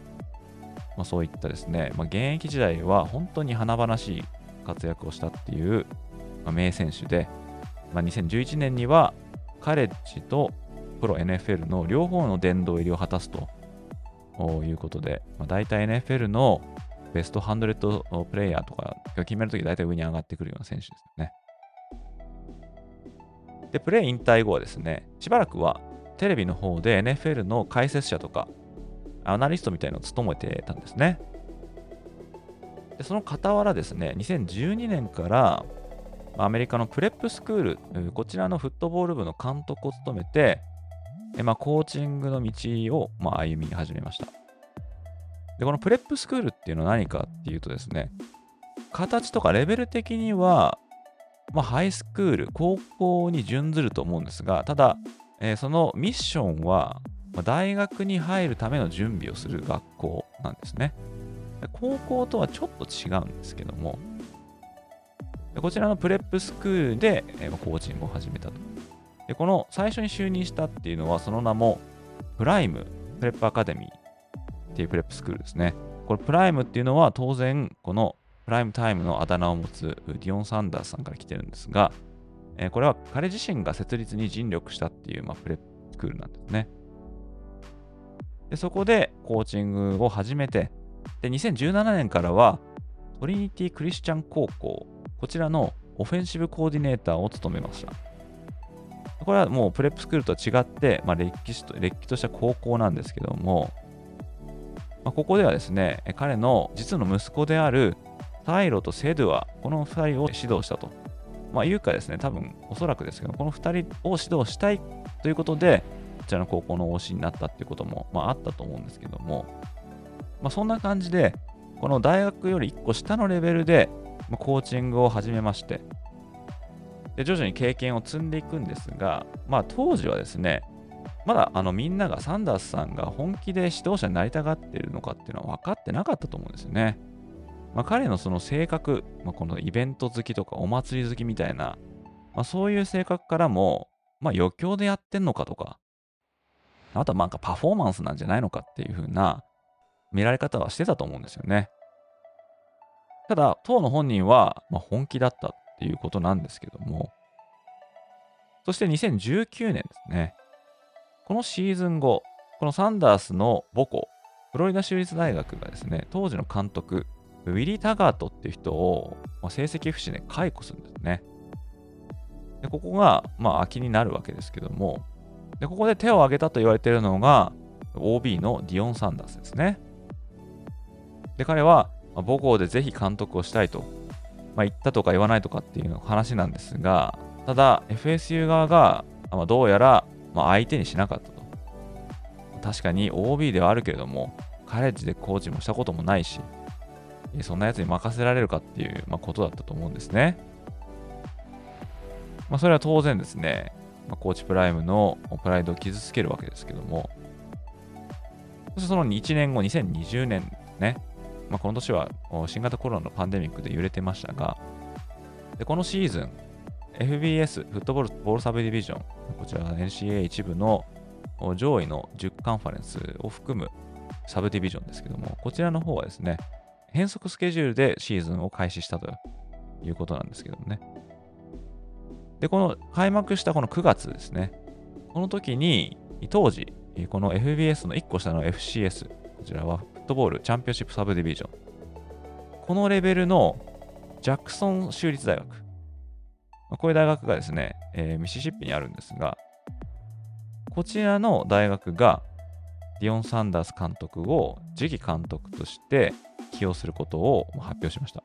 まあ、そういったですね、まあ、現役時代は本当に華々しい活躍をしたっていう、まあ、名選手で、まあ、にせんじゅういちねんにはカレッジとプロ エヌエフエル の両方の殿堂入りを果たすということで、まあ、大体 エヌエフエル のベストひゃくプレイヤーとか決めるとき大体上に上がってくるような選手ですね。でプレー引退後はですね、しばらくはテレビの方で エヌエフエル の解説者とかアナリストみたいなのを務めてたんですね。でその傍らですね、にせんじゅうにねんからアメリカのプレップスクール、こちらのフットボール部の監督を務めて、まあ、コーチングの道をまあ歩み始めました。でこのプレップスクールっていうのは何かっていうとですね、形とかレベル的には、まあ、ハイスクール、高校に準ずると思うんですが、ただそのミッションは大学に入るための準備をする学校なんですね。高校とはちょっと違うんですけども、こちらのプレップスクールでコーチングを始めたと。でこの最初に就任したっていうのは、その名もプライムプレップアカデミーっていうプレップスクールですね。これプライムっていうのは当然このプライムタイムのあだ名を持つディオン・サンダースさんから来てるんですが、これは彼自身が設立に尽力したっていう、まあ、プレップスクールなんですね。でそこでコーチングを始めて、でにせんじゅうななねんからはトリニティ・クリスチャン高校、こちらのオフェンシブコーディネーターを務めました。これはもうプレップスクールとは違って、まあ、れっきと、れっきとした高校なんですけども、まあ、ここではですね、彼の実の息子であるサイロとセドゥア、このふたりを指導したと。まあ、いうかですね、多分おそらくですけど、このふたりを指導したいということで、こちらの高校の オーシー になったっていうことも、まあ、あったと思うんですけども、まあ、そんな感じで、この大学よりいっこ下のレベルで、まあ、コーチングを始めまして、で徐々に経験を積んでいくんですが、まあ、当時はですね、まだあのみんながサンダースさんが本気で指導者になりたがっているのかっていうのは分かってなかったと思うんですよね。まあ、彼のその性格、まあ、このイベント好きとかお祭り好きみたいな、まあ、そういう性格からも、まあ、余興でやってんのかとか、あとはなんかパフォーマンスなんじゃないのかっていう風な見られ方はしてたと思うんですよね。ただ、当の本人はまあ本気だったっていうことなんですけども、そしてにせんじゅうきゅうねんですね。このシーズン後、このサンダースの母校、フロリダ州立大学がですね、当時の監督、ウィリー・タガートっていう人を成績不振で解雇するんですね。でここが、まあ、空きになるわけですけども、でここで手を挙げたと言われているのが、オービー のディオン・サンダースですね。で、彼は、母校でぜひ監督をしたいと、まあ、言ったとか言わないとかっていう話なんですが、ただ、エフエスユー 側が、まあ、どうやら、まあ、相手にしなかったと。確かに オービー ではあるけれども、カレッジでコーチもしたこともないし、そんなやつに任せられるかっていう、まあ、ことだったと思うんですね。まあ、それは当然ですね、まあ、コーチプライムのプライドを傷つけるわけですけども、そしてそのいちねんご、にせんにじゅうねんね、まあ、この年は新型コロナのパンデミックで揺れてましたが、でこのシーズン、エフビーエス、フットボールボールサブディビジョン、こちらは エヌシーエーエー 一部の上位のじゅうカンファレンスを含むサブディビジョンですけども、こちらの方はですね、変則スケジュールでシーズンを開始したということなんですけどもね。で、この開幕したこのくがつですね、この時に当時、この エフビーエス のいっこ下の エフシーエス、こちらはフットボールチャンピオンシップサブディビジョン、このレベルのジャクソン州立大学、こういう大学がですね、えー、ミシシッピにあるんですが、こちらの大学がディオン・サンダース監督を次期監督として起用することを発表しました。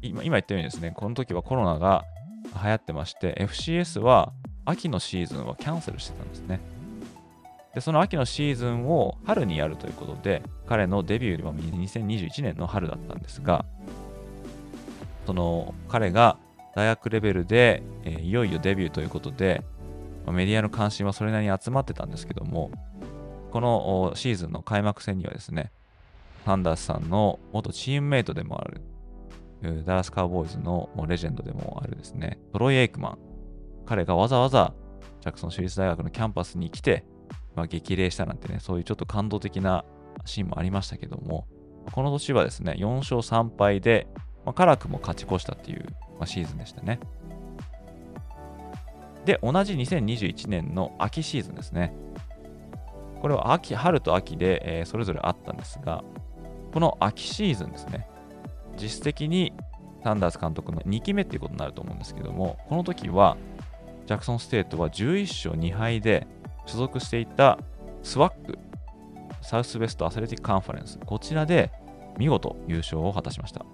今、今言ったようにですね、この時はコロナが流行ってまして、エフシーエス は秋のシーズンはキャンセルしてたんですね。で、その秋のシーズンを春にやるということで、彼のデビューはにせんにじゅういちねんの春だったんですが、その彼が大学レベルで、えー、いよいよデビューということで、まあ、メディアの関心はそれなりに集まってたんですけども、このシーズンの開幕戦にはですね、サンダースさんの元チームメイトでもある、ダラスカウボーイズのレジェンドでもあるですね、トロイ・エイクマン。彼がわざわざジャクソン州立大学のキャンパスに来て、まあ、激励したなんてね、そういうちょっと感動的なシーンもありましたけども、この年はですね、よんしょうさんぱいで、まあ、辛くも勝ち越したっていう、まあ、シーズンでしたね。で、同じにせんにじゅういちねんの秋シーズンですね。これは秋、春と秋で、えー、それぞれあったんですが、この秋シーズンですね、実質的にサンダース監督のにきめっていうことになると思うんですけども、この時はジャクソンステートはじゅういっしょうにはいで所属していたスワック、サウスウェストアスレティックカンファレンス、こちらで見事優勝を果たしました。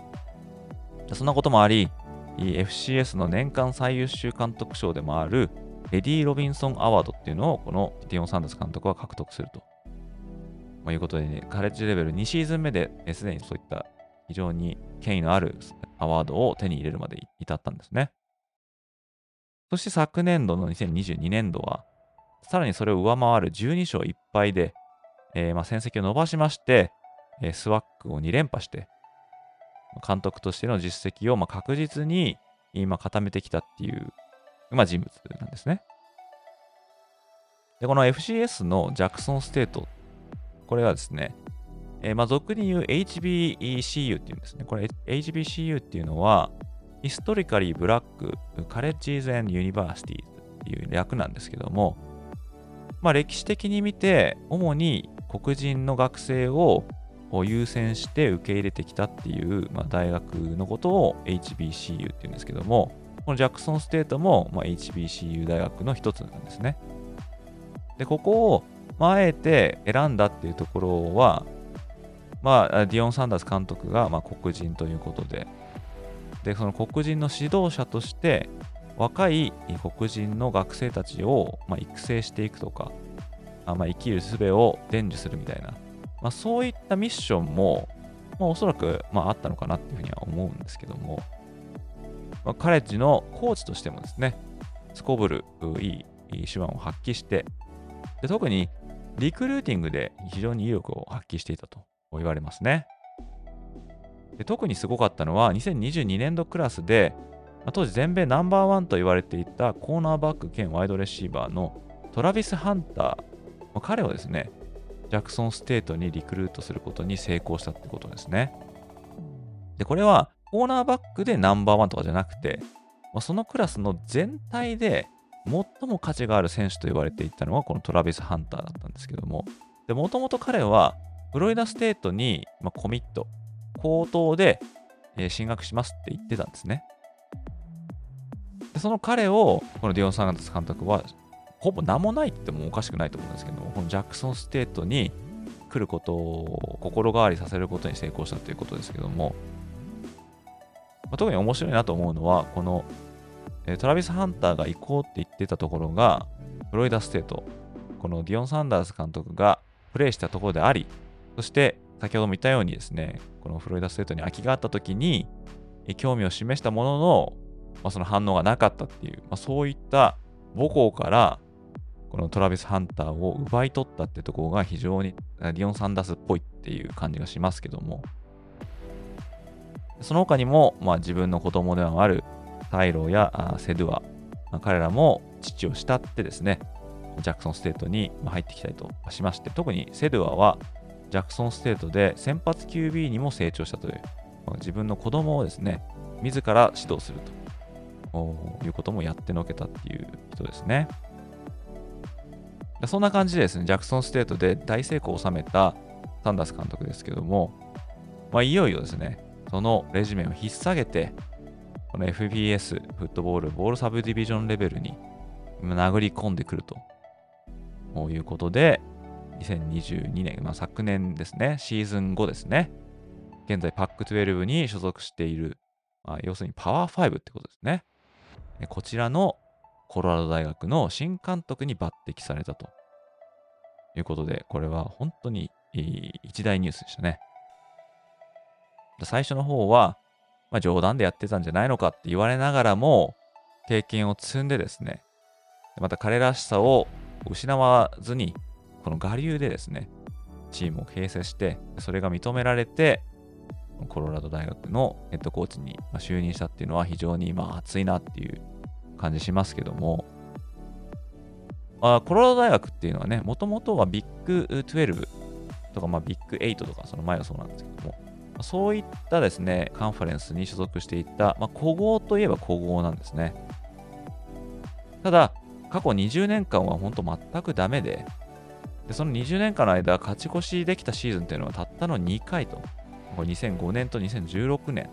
そんなこともあり、エフシーエス の年間最優秀監督賞でもあるエディ・ロビンソン・アワードっていうのをこのディオン・サンダース監督は獲得すると、まあ、いうことで、ね、カレッジレベルにシーズン目ですでにそういった非常に権威のあるアワードを手に入れるまで至ったんですね。そして昨年度のにせんにじゅうにねんどはさらにそれを上回るじゅうにしょういっぱいで、えー、まあ戦績を伸ばしまして、えー、スワックをにれんぱして監督としての実績をまあ確実に今固めてきたっていう、まあ、人物なんですね。で、この エフシーエス のジャクソンステート、これはですね、えー、まあ俗に言う エイチビーシーユー っていうんですね。これ エイチビーシーユー っていうのは Historically Black Colleges and Universities っていう略なんですけども、まあ、歴史的に見て主に黒人の学生をを優先して受け入れてきたっていう、まあ、大学のことを エイチビーシーユー っていうんですけども、このジャクソンステートも、まあ、エイチビーシーユー 大学の一つなんですね。で、ここをまあ、あえて選んだっていうところは、まあ、ディオン・サンダース監督がまあ黒人ということで、でその黒人の指導者として若い黒人の学生たちをまあ育成していくとか、あまあ生きる術を伝授するみたいな、まあ、そういったミッションも、まあ、おそらくまああったのかなっていうふうには思うんですけども、まあ、カレッジのコーチとしてもですね、すこぶるいい手腕を発揮して、で特にリクルーティングで非常に威力を発揮していたと言われますね。で特にすごかったのはにせんにじゅうにねんどクラスで、当時全米ナンバーワンと言われていたコーナーバック兼ワイドレシーバーのトラビス・ハンター、彼をですねジャクソンステートにリクルートすることに成功したってことですね。でこれはコーナーバックでナンバーワンとかじゃなくて、そのクラスの全体で最も価値がある選手と言われていたのはこのトラビス・ハンターだったんですけども、もともと彼はフロリダステートにコミット、高等で進学しますって言ってたんですね。その彼をこのディオン・サンダース監督はほぼ名もないってもおかしくないと思うんですけども、このジャクソンステートに来ることを心変わりさせることに成功したということですけども、特に面白いなと思うのはこのトラビス・ハンターが行こうって言ってたところがフロリダステート、このディオン・サンダース監督がプレーしたところであり、そして先ほども言ったようにですね、このフロリダステートに空きがあった時に興味を示したものの、まあ、その反応がなかったっていう、まあ、そういった母校からこのトラビス・ハンターを奪い取ったってところが非常にディオン・サンダースっぽいっていう感じがしますけども、その他にも、まあ、自分の子供ではあるタイローやセドゥア、まあ、彼らも父を慕ってですねジャクソンステートに入ってきたりとしまして、特にセドゥアはジャクソンステートで先発 キュービー にも成長したという、まあ、自分の子供をですね自ら指導するということもやってのけたっていう人ですね。そんな感じでですね、ジャクソンステートで大成功を収めたサンダース監督ですけども、まあ、いよいよですねそのレジュメを引っ提げてこの エフビーエス フットボールボールサブディビジョンレベルに殴り込んでくるということで、にせんにじゅうにねん、まあ、昨年ですね、シーズンごですね、現在パックじゅうにに所属している、まあ、要するにパワーごってことですね、こちらのコロラド大学の新監督に抜擢されたということで、これは本当に一大ニュースでしたね。最初の方は、まあ、冗談でやってたんじゃないのかって言われながらも、経験を積んでですね、また彼らしさを失わずに、この我流でですね、チームを形成して、それが認められて、コロラド大学のヘッドコーチに就任したっていうのは非常にまあ熱いなっていう感じしますけども、まあ、コロラド大学っていうのはね、もともとはビッグじゅうにとかまあビッグはちとかその前はそうなんですけども、そういったですねカンファレンスに所属していた、まあ、古豪といえば古豪なんですね。ただ過去にじゅうねんかんは本当全くダメで、でそのにじゅうねんかんの間勝ち越しできたシーズンっていうのはたったのにかいと、これにせんごねんとにせんじゅうろくねん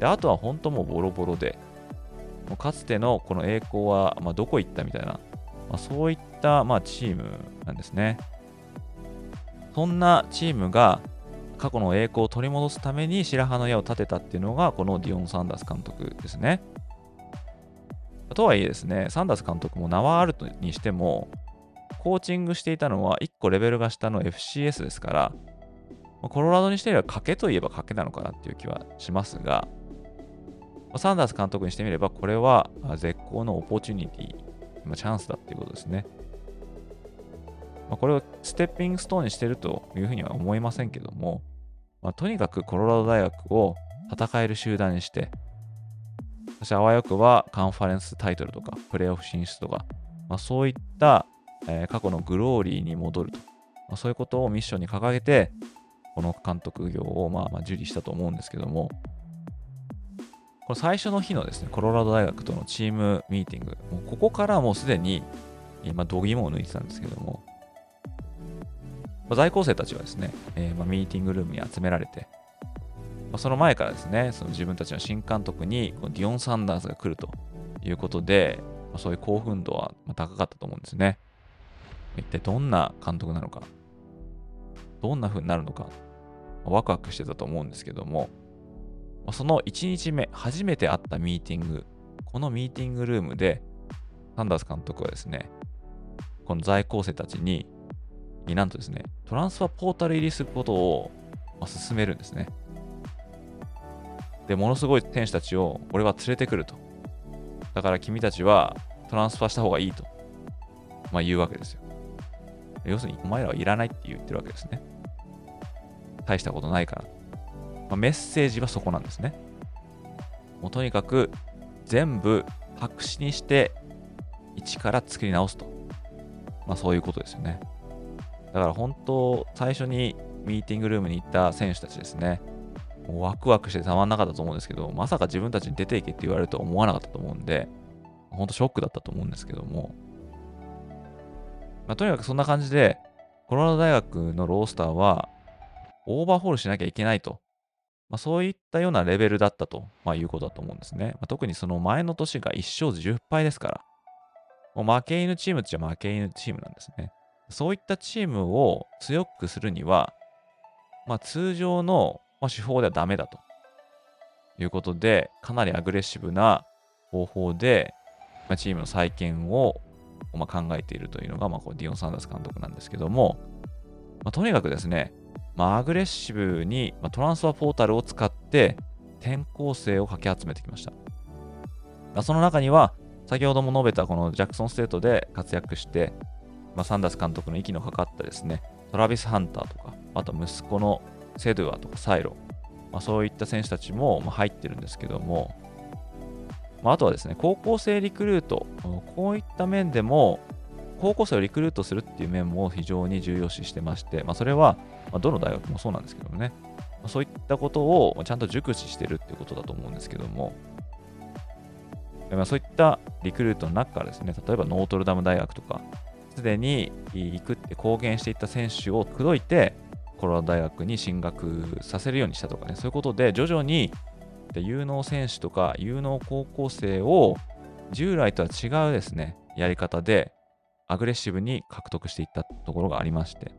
で、あとは本当もうボロボロで、もうかつてのこの栄光はまあどこ行ったみたいな、まあ、そういったまあチームなんですね。そんなチームが過去の栄光を取り戻すために白羽の矢を立てたっていうのがこのディオン・サンダース監督ですね。とはいえですね、サンダース監督も名はあるにしてもコーチングしていたのはいっこレベルが下の エフシーエス ですから、コロラドにしてみれば賭けといえば賭けなのかなっていう気はしますが、サンダース監督にしてみればこれは絶好のオポチュニティ、チャンスだっていうことですね。これをステッピングストーンにしてるというふうには思いませんけども、とにかくコロラド大学を戦える集団にして、そしてあわよくはカンファレンスタイトルとかプレーオフ進出とか、そういった過去のグローリーに戻ると、そういうことをミッションに掲げてこの監督業をまあまあ受理したと思うんですけども、この最初の日のですねコロラド大学とのチームミーティング、もうここからもうすでにまあ度肝を抜いてたんですけども、まあ、在校生たちはですね、えー、まあミーティングルームに集められて、まあ、その前からですねその自分たちの新監督にこのディオン・サンダースが来るということで、まあ、そういう興奮度は高かったと思うんですね。一体どんな監督なのか、どんな風になるのか、ワクワクしてたと思うんですけども、そのいちにちめ、初めて会ったミーティング、このミーティングルームで、サンダース監督はですね、この在校生たちに、なんとですね、トランスファーポータル入りすることを勧めるんですね。で、ものすごい選手たちを俺は連れてくると。だから君たちはトランスファーした方がいいと、まあ、言うわけですよ。要するに、お前らはいらないって言ってるわけですね。大したことないから。まあ、メッセージはそこなんですね。もうとにかく全部白紙にして一から作り直すと。まあそういうことですよね。だから本当、最初にミーティングルームに行った選手たちですね。もうワクワクしてたまんなかったと思うんですけど、まさか自分たちに出ていけって言われるとは思わなかったと思うんで、本当ショックだったと思うんですけども。まあ、とにかくそんな感じで、コロラド大学のロースターはオーバーホールしなきゃいけないと。まあ、そういったようなレベルだったと、まあ、いうことだと思うんですね。まあ、特にその前の年がいっしょうじゅっぱいですから、もう負け犬チームっちゃ負け犬チームなんですね。そういったチームを強くするには、まあ、通常の手法ではダメだということで、かなりアグレッシブな方法で、まあ、チームの再建をまあ考えているというのが、まあ、こうディオン・サンダース監督なんですけども、まあ、とにかくですね、まあ、アグレッシブにトランスファーポータルを使って転校生をかき集めてきました。まあ、その中には、先ほども述べたこのジャクソンステートで活躍して、まあ、サンダース監督の息のかかったですね、トラビス・ハンターとか、あと息子のセドゥアとかサイロ、まあ、そういった選手たちもまあ入ってるんですけども、まあ、あとはですね、高校生リクルート、こういった面でも、高校生をリクルートするっていう面も非常に重要視してまして、まあ、それはどの大学もそうなんですけどもね、そういったことをちゃんと熟知してるっていうことだと思うんですけども、そういったリクルートの中からですね、例えばノートルダム大学とか、すでに行くって公言していた選手を口説いて、コロラド大学に進学させるようにしたとかね、そういうことで徐々に有能選手とか有能高校生を従来とは違うですね、やり方で、アグレッシブに獲得していったところがありまして、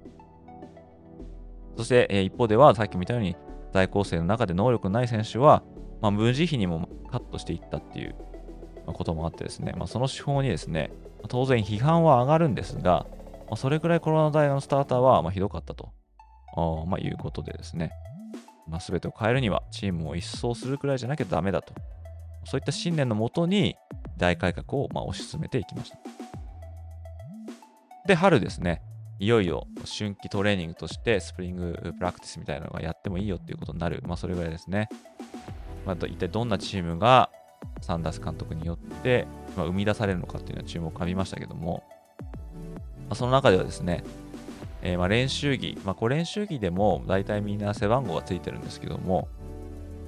そして、えー、一方ではさっき見たように在校生の中で能力のない選手は、まあ、無慈悲にもカットしていったっていうこともあってですね、まあ、その手法にですね当然批判は上がるんですが、まあ、それくらいコロナ大学のスターターはまあひどかったとあ、まあ、いうことでですね、まあ、全てを変えるにはチームを一掃するくらいじゃなきゃダメだと、そういった信念のもとに大改革をまあ推し進めていきました。で、春ですね、いよいよ春季トレーニングとしてスプリングプラクティスみたいなのがやってもいいよっていうことになる、まあ、それぐらいですね。まあ、一体どんなチームがサンダース監督によって生み出されるのかっていうのは注目を浴びましたけども、まあ、その中ではですね、えー、まあ練習着、まあ、こう練習着でも大体みんな背番号がついてるんですけども、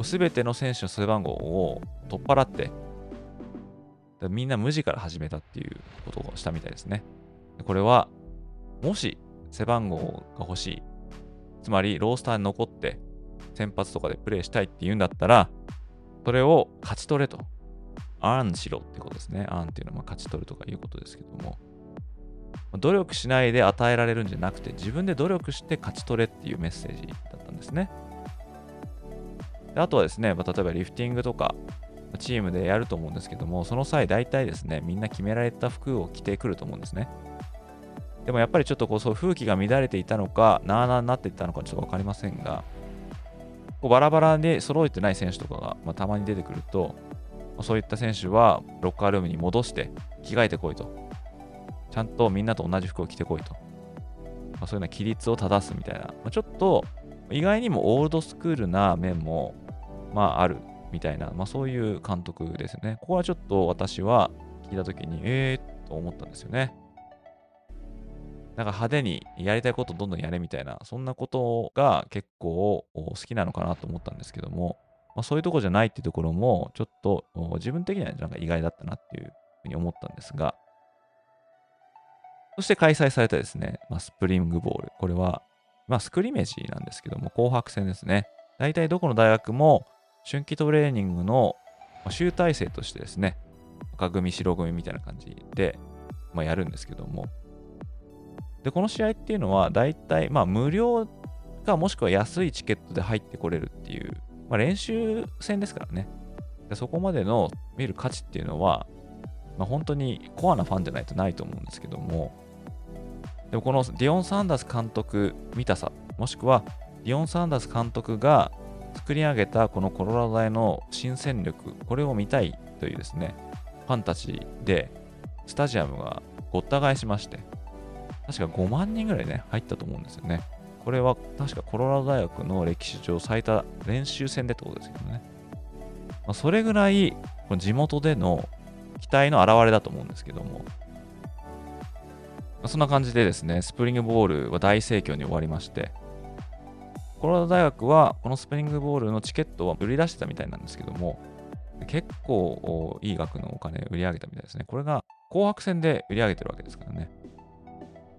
すべての選手の背番号を取っ払って、みんな無地から始めたっていうことをしたみたいですね。これは、もし背番号が欲しい、つまりロースターに残って先発とかでプレーしたいっていうんだったら、それを勝ち取れと。アーンしろってことですね。アーンっていうのは勝ち取るとかいうことですけども、努力しないで与えられるんじゃなくて、自分で努力して勝ち取れっていうメッセージだったんですね。で、あとはですね、まあ、例えばリフティングとか、チームでやると思うんですけども、その際大体ですね、みんな決められた服を着てくると思うんですね。でもやっぱりちょっとこうそう風紀が乱れていたのか、なあなあになっていたのかちょっと分かりませんが、こうバラバラで揃えてない選手とかが、まあ、たまに出てくると、そういった選手はロッカールームに戻して着替えてこいと。ちゃんとみんなと同じ服を着てこいと。まあ、そういうような規律を正すみたいな、まあ、ちょっと意外にもオールドスクールな面も、まあ、あるみたいな、まあ、そういう監督ですね。ここはちょっと私は聞いたときに、えーっと思ったんですよね。なんか派手にやりたいことをどんどんやれみたいな、そんなことが結構好きなのかなと思ったんですけども、まあ、そういうとこじゃないっていうところも、ちょっと自分的にはなんか意外だったなっていうふうに思ったんですが、そして開催されたですね、まあ、スプリングボール。これは、まあ、スクリメージなんですけども、紅白戦ですね。大体どこの大学も春季トレーニングの集大成としてですね、赤組、白組みたいな感じで、まあ、やるんですけども、でこの試合っていうのはだいたいまあ無料かもしくは安いチケットで入ってこれるっていう、まあ、練習戦ですからね。でそこまでの見る価値っていうのは、まあ、本当にコアなファンじゃないとないと思うんですけども、でもこのディオン・サンダース監督見たさ、もしくはディオン・サンダース監督が作り上げたこのコロラド大の新戦力、これを見たいというですねファンたちでスタジアムがごった返しまして、確かごまんにんぐらいね入ったと思うんですよね。これは確かコロラド大学の歴史上最多練習戦でってことですけどね、まあ、それぐらいこの地元での期待の表れだと思うんですけども、まあ、そんな感じでですねスプリングボールは大盛況に終わりまして、コロラド大学はこのスプリングボールのチケットは売り出してたみたいなんですけども、結構いい額のお金売り上げたみたいですね。これが紅白戦で売り上げてるわけですからね。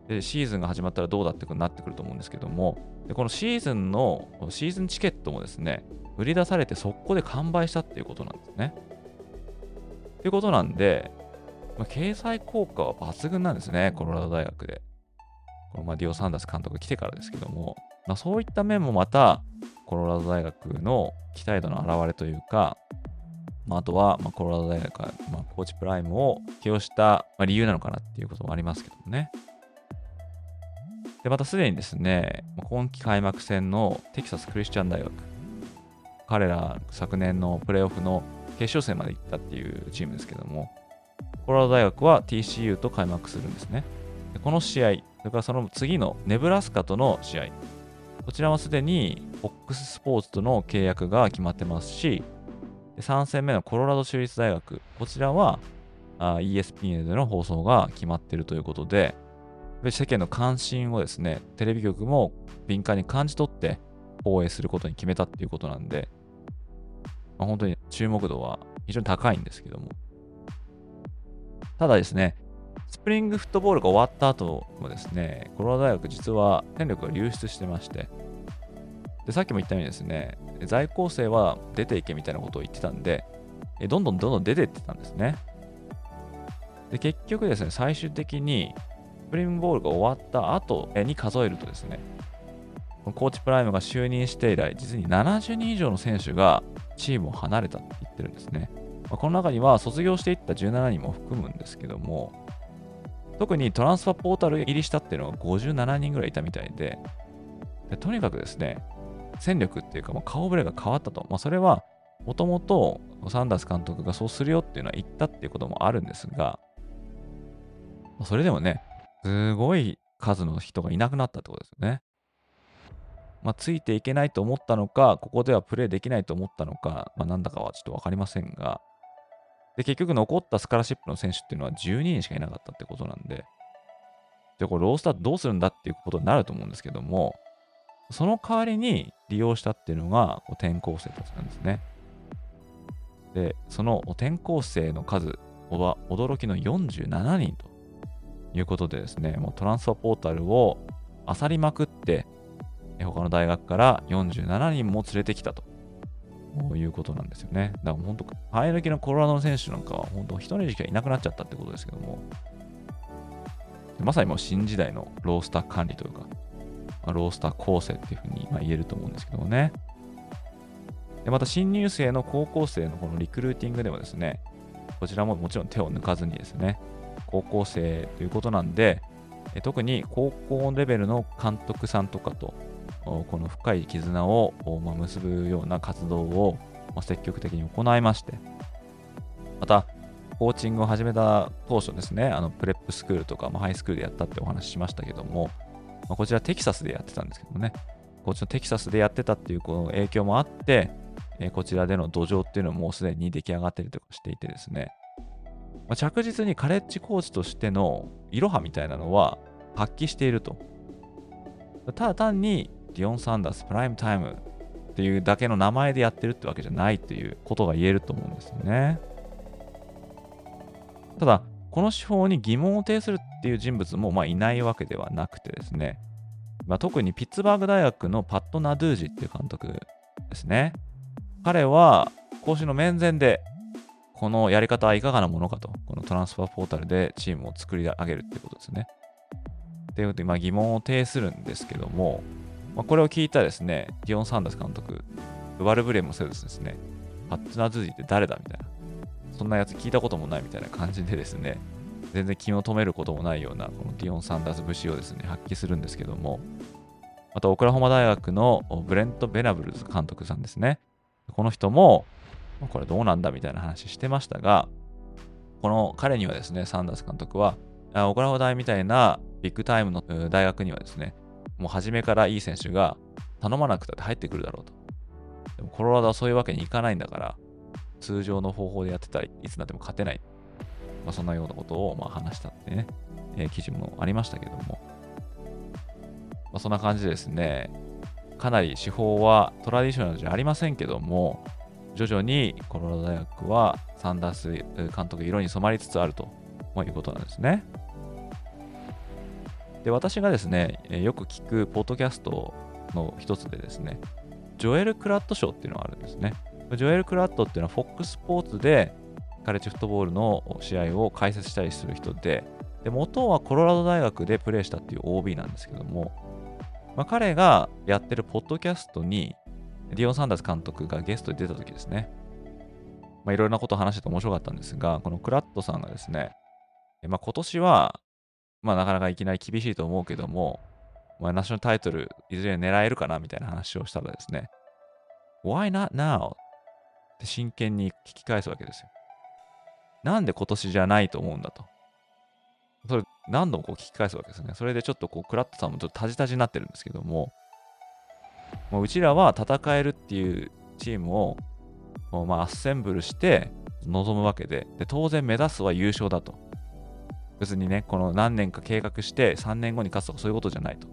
でシーズンが始まったらどうだってなってくると思うんですけども、でこのシーズンのシーズンチケットもですね売り出されて速攻で完売したっていうことなんですね。ということなんで、まあ、経済効果は抜群なんですね、コロラド大学で。このまあディオ・サンダース監督が来てからですけども、まあ、そういった面もまたコロラド大学の期待度の表れというか、まあ、あとはまあコロラド大学がまあコーチプライムを起用したまあ理由なのかなっていうこともありますけどもね。でまたすでにですね今季開幕戦のテキサスクリスチャン大学、彼ら昨年のプレーオフの決勝戦まで行ったっていうチームですけども、コロラド大学は ティーシーユー と開幕するんですね。でこの試合、それからその次のネブラスカとの試合、こちらはすでに フォックス スポーツとの契約が決まってますし、さん戦目のコロラド州立大学、こちらは イーエスピーエヌ での放送が決まっているということで、世間の関心をですねテレビ局も敏感に感じ取って放映することに決めたっていうことなんで、まあ、本当に注目度は非常に高いんですけども、ただですねスプリングフットボールが終わった後もですねコロラド大学実は戦力が流出してまして、でさっきも言ったようにですね在校生は出ていけみたいなことを言ってたんで、どんどんどんどん出ていってたんですね。で結局ですね最終的にスプリングボールが終わった後に数えるとですねコーチプライムが就任して以来実にななじゅうにん以上の選手がチームを離れたって言ってるんですね。まあ、この中には卒業していったじゅうしちにんも含むんですけども、特にトランスファポータル入りしたっていうのがごじゅうしちにんぐらいいたみたいで、でとにかくですね戦力っていうか、まあ、顔ぶれが変わったと、まあ、それはもともとサンダース監督がそうするよっていうのは言ったっていうこともあるんですが、それでもねすごい数の人がいなくなったってことですよね。まあ、ついていけないと思ったのか、ここではプレーできないと思ったのか、まあ、なんだかはちょっと分かりませんが、で結局残ったスカラシップの選手っていうのはじゅうににんしかいなかったってことなんで、でこれロースターどうするんだっていうことになると思うんですけども、その代わりに利用したっていうのがこう転校生たちなんですね。で、その転校生の数は驚きのよんじゅうしちにんということでですね、もうトランスファポータルを漁りまくって、他の大学からよんじゅうしちにんも連れてきたということなんですよね。だから本当、生え抜きのコロラドの選手なんかは本当ひとりしかいなくなっちゃったってことですけども、まさにもう新時代のロースター管理というか、ロースター構成っていうふうに言えると思うんですけどもね。でまた新入生の高校生のこのリクルーティングでもですね、こちらももちろん手を抜かずにですね、高校生ということなんで、特に高校レベルの監督さんとかとこの深い絆を結ぶような活動を積極的に行いまして、またコーチングを始めた当初ですね、あのプレップスクールとかハイスクールでやったってお話ししましたけども、こちらテキサスでやってたんですけどもね、こっちのテキサスでやってたっていうこの影響もあって、こちらでの土壌っていうのももうすでに出来上がってるとかしていてですね、着実にカレッジコーチとしてのイロハみたいなのは発揮していると。ただ単にディオン・サンダースプライムタイムっていうだけの名前でやってるってわけじゃないということが言えると思うんですよね。ただこの手法に疑問を呈するっていう人物もまあいないわけではなくてですね、まあ、特にピッツバーグ大学のパット・ナドゥージっていう監督ですね、彼は講師の面前でこのやり方はいかがなものかと、このトランスファーポータルでチームを作り上げるってことですね。っていうと、まあ、疑問を呈するんですけども、まあ、これを聞いたですね、ディオン・サンダース監督、悪ぶれもせずですね、パッツナ・ドゥーディって誰だみたいな、そんなやつ聞いたこともないみたいな感じでですね、全然気を止めることもないようなこのディオン・サンダース節をですね、発揮するんですけども、またオクラホマ大学のブレント・ベナブルズ監督さんですね、この人も、これどうなんだみたいな話してましたが、この彼にはですね、サンダース監督は、オクラホマ大みたいなビッグタイムの大学にはですね、もう初めからいい選手が頼まなくたって入ってくるだろうと。でもコロラドはそういうわけにいかないんだから、通常の方法でやってたらいつになっても勝てない。まあ、そんなようなことをまあ話したってね、えー、記事もありましたけども。まあ、そんな感じでですね、かなり手法はトラディショナルじゃありませんけども、徐々にコロラド大学はサンダース監督色に染まりつつあるということなんですね。で、私がですね、よく聞くポッドキャストの一つでですね、ジョエル・クラット賞っていうのがあるんですね。ジョエル・クラットっていうのは エフオーエックス スポーツでカレッジフットボールの試合を解説したりする人で、で元はコロラド大学でプレーしたっていう オービー なんですけども、まあ、彼がやってるポッドキャストにディオン・サンダース監督がゲストで出た時ですね、まあ、いろいろなことを話してて面白かったんですが、このクラットさんがですね、まあ、今年は、まあ、なかなかいきなり厳しいと思うけども、まあ、ナショナルタイトルいずれ狙えるかなみたいな話をしたらですね、 Why not now? って真剣に聞き返すわけですよ。なんで今年じゃないと思うんだと。それ何度もこう聞き返すわけですね。それでちょっとこうクラットさんもちょっとタジタジになってるんですけども、もううちらは戦えるっていうチームをもうまあアッセンブルして臨むわけで、で当然目指すは優勝だと。別にね、この何年か計画してさんねんごに勝つとかそういうことじゃないと。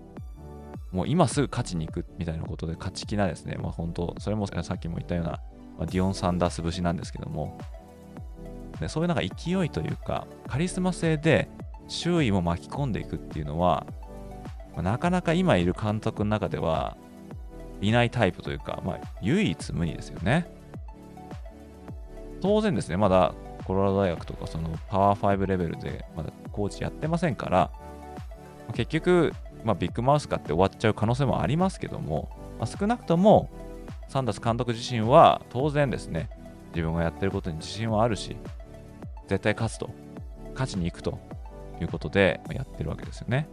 もう今すぐ勝ちに行くみたいなことで勝ち気なですね。まあ本当、それもさっきも言ったような、まあ、ディオン・サンダース節なんですけども、でそういうなんか勢いというかカリスマ性で周囲も巻き込んでいくっていうのは、まあ、なかなか今いる監督の中ではいないタイプというか、まあ、唯一無二ですよね。当然ですね、まだコロラド大学とかそのパワーファイブレベルでまだコーチやってませんから、結局、まあ、ビッグマウスかって終わっちゃう可能性もありますけども、まあ、少なくともサンダース監督自身は当然ですね、自分がやってることに自信はあるし、絶対勝つと、勝ちに行くということでやってるわけですよね。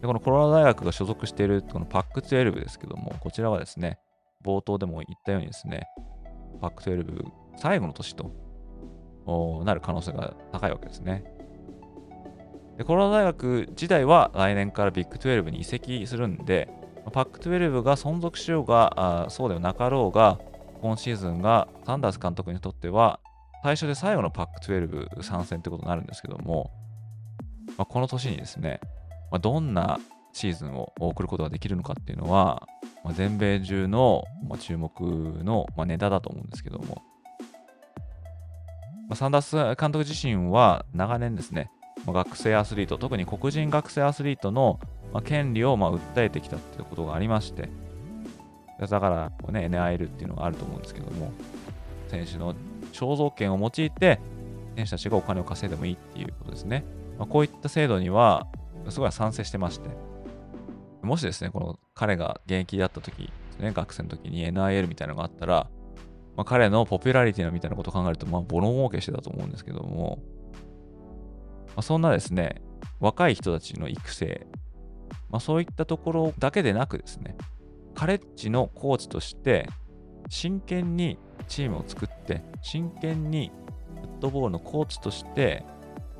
でこのコロラド大学が所属しているこのパックじゅうにですけども、こちらはですね、冒頭でも言ったようにですね、パックじゅうに最後の年となる可能性が高いわけですね。でコロラド大学自体は来年からビッグじゅうにに移籍するんで、パックじゅうにが存続しようが、そうではなかろうが、今シーズンがサンダース監督にとっては最初で最後のパックじゅうに参戦ということになるんですけども、まあ、この年にですね、まあ、どんなシーズンを送ることができるのかっていうのは、まあ、全米中の注目のネタだと思うんですけども、まあ、サンダース監督自身は長年ですね、まあ、学生アスリート、特に黒人学生アスリートの権利をまあ訴えてきたっていうことがありまして、だからこうね、エヌアイエル っていうのがあると思うんですけども、選手の肖像権を用いて選手たちがお金を稼いでもいいっていうことですね。まあ、こういった制度にはすごい賛成してまして、もしですね、この彼が現役だった時ですね、学生の時に エヌアイエル みたいなのがあったら、まあ、彼のポピュラリティみたいなことを考えると、まあボロ儲けしてたと思うんですけども、まあ、そんなですね、若い人たちの育成、まあ、そういったところだけでなくですね、カレッジのコーチとして真剣にチームを作って、真剣にフットボールのコーチとして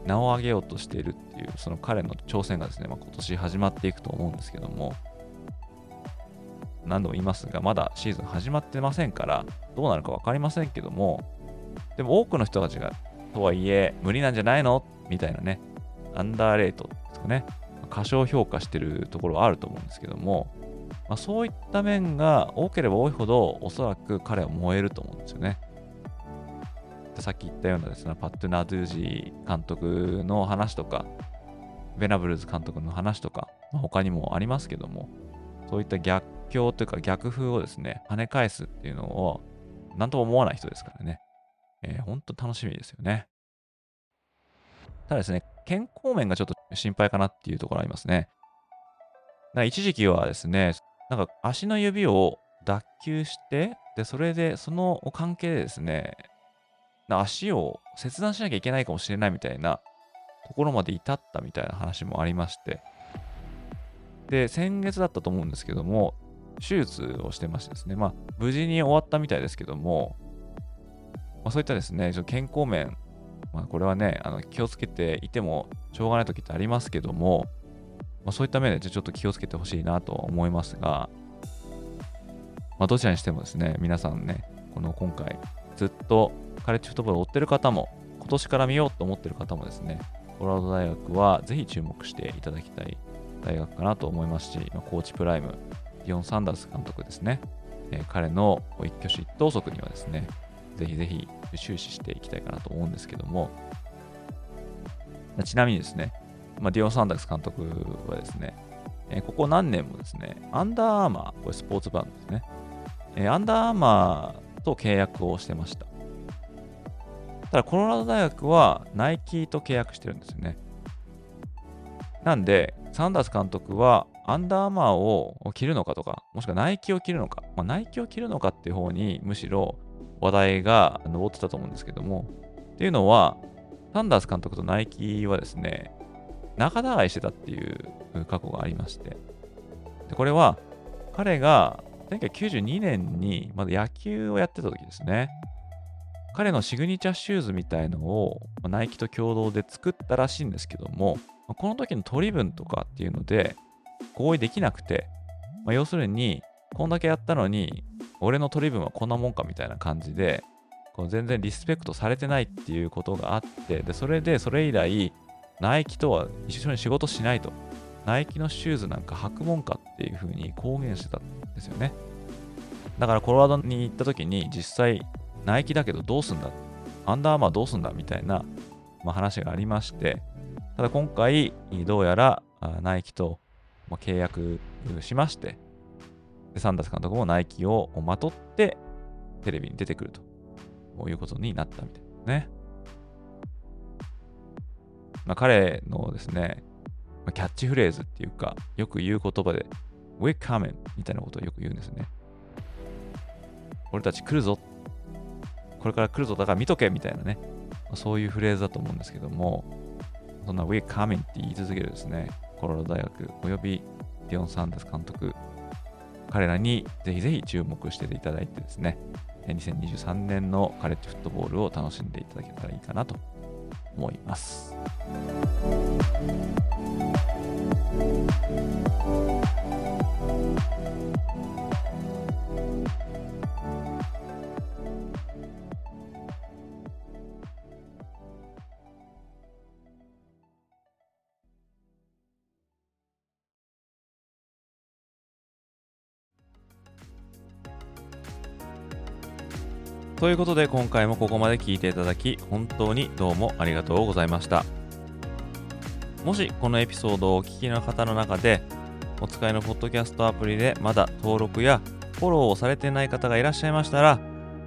名を上げようとしているっていう、その彼の挑戦がですね、まあ、今年始まっていくと思うんですけども、何度も言いますが、まだシーズン始まってませんからどうなるか分かりませんけども、でも多くの人たちがとはいえ無理なんじゃないのみたいなね、アンダーレートですかね、過小評価してるところはあると思うんですけども、まあ、そういった面が多ければ多いほど、おそらく彼は燃えると思うんですよね。さっき言ったようなですね、パットゥナドゥージー監督の話とか、ベナブルズ監督の話とか、まあ、他にもありますけども、そういった逆境というか逆風をですね、跳ね返すっていうのを何とも思わない人ですからね、えー、本当楽しみですよね。ただですね、健康面がちょっと心配かなっていうところありますね。なんか一時期はですね、なんか足の指を脱臼して、で、それで、その関係でですね、足を切断しなきゃいけないかもしれないみたいなところまで至ったみたいな話もありまして、で、先月だったと思うんですけども、手術をしてましてですね、まあ、無事に終わったみたいですけども、まあ、そういったですね、ちょっと健康面、まあ、これはね、あの気をつけていてもしょうがない時ってありますけども、まあ、そういった面でちょっと気をつけてほしいなと思いますが、まあ、どちらにしてもですね、皆さんね、この今回ずっとカレッジフットボールを追ってる方も、今年から見ようと思ってる方もですね、コロラド大学はぜひ注目していただきたい大学かなと思いますし、コーチプライム、ディオン・サンダース監督ですね、えー、彼の一挙手一投足にはですね、ぜひぜひ注視していきたいかなと思うんですけども、ちなみにですね、まあ、ディオン・サンダース監督はですね、えー、ここ何年もですね、アンダーアーマー、これスポーツバンドですね、えー、アンダーアーマーと契約をしてました。ただ、コロラド大学はナイキと契約してるんですよね。なんで、サンダース監督はアンダーアーマーを着るのかとか、もしくはナイキを着るのか、まあ、ナイキを着るのかっていう方にむしろ話題が上ってたと思うんですけども、っていうのは、サンダース監督とナイキはですね、仲違いしてたっていう過去がありまして、でこれは彼がせんきゅうひゃくきゅうじゅうにねんにまだ野球をやってた時ですね、彼のシグニチャーシューズみたいのをナイキと共同で作ったらしいんですけども、この時の取り分とかっていうので、合意できなくて、まあ、要するにこんだけやったのに俺の取り分はこんなもんかみたいな感じで、こう全然リスペクトされてないっていうことがあって、でそれでそれ以来ナイキとは一緒に仕事しないと、ナイキのシューズなんか履くもんかっていう風に公言してたんですよね。だからコロラドに行った時に実際ナイキだけどどうすんだ、アンダーアーマーどうすんだみたいな、まあ、話がありまして、ただ今回どうやらナイキとまあ、契約しまして、でサンダース監督もナイキをまとってテレビに出てくるということになったみたいですね。まあ、彼のですね、キャッチフレーズっていうか、よく言う言葉で We're coming みたいなことをよく言うんですね。俺たち来るぞ、これから来るぞ、だから見とけみたいなね、そういうフレーズだと思うんですけども、そんな We're coming って言い続けるですね、コロラド大学およびディオン・サンダース監督、彼らにぜひぜひ注目していただいてですね、にせんにじゅうさんねんのカレッジフットボールを楽しんでいただけたらいいかなと思います。ということで、今回もここまで聞いていただき本当にどうもありがとうございました。もしこのエピソードをお聞きの方の中で、お使いのポッドキャストアプリでまだ登録やフォローをされていない方がいらっしゃいましたら、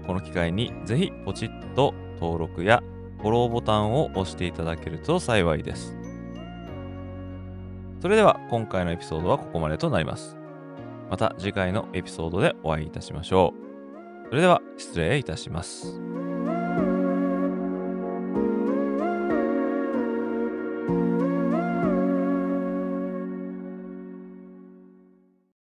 この機会にぜひポチッと登録やフォローボタンを押していただけると幸いです。それでは今回のエピソードはここまでとなります。また次回のエピソードでお会いいたしましょう。それでは失礼いたします。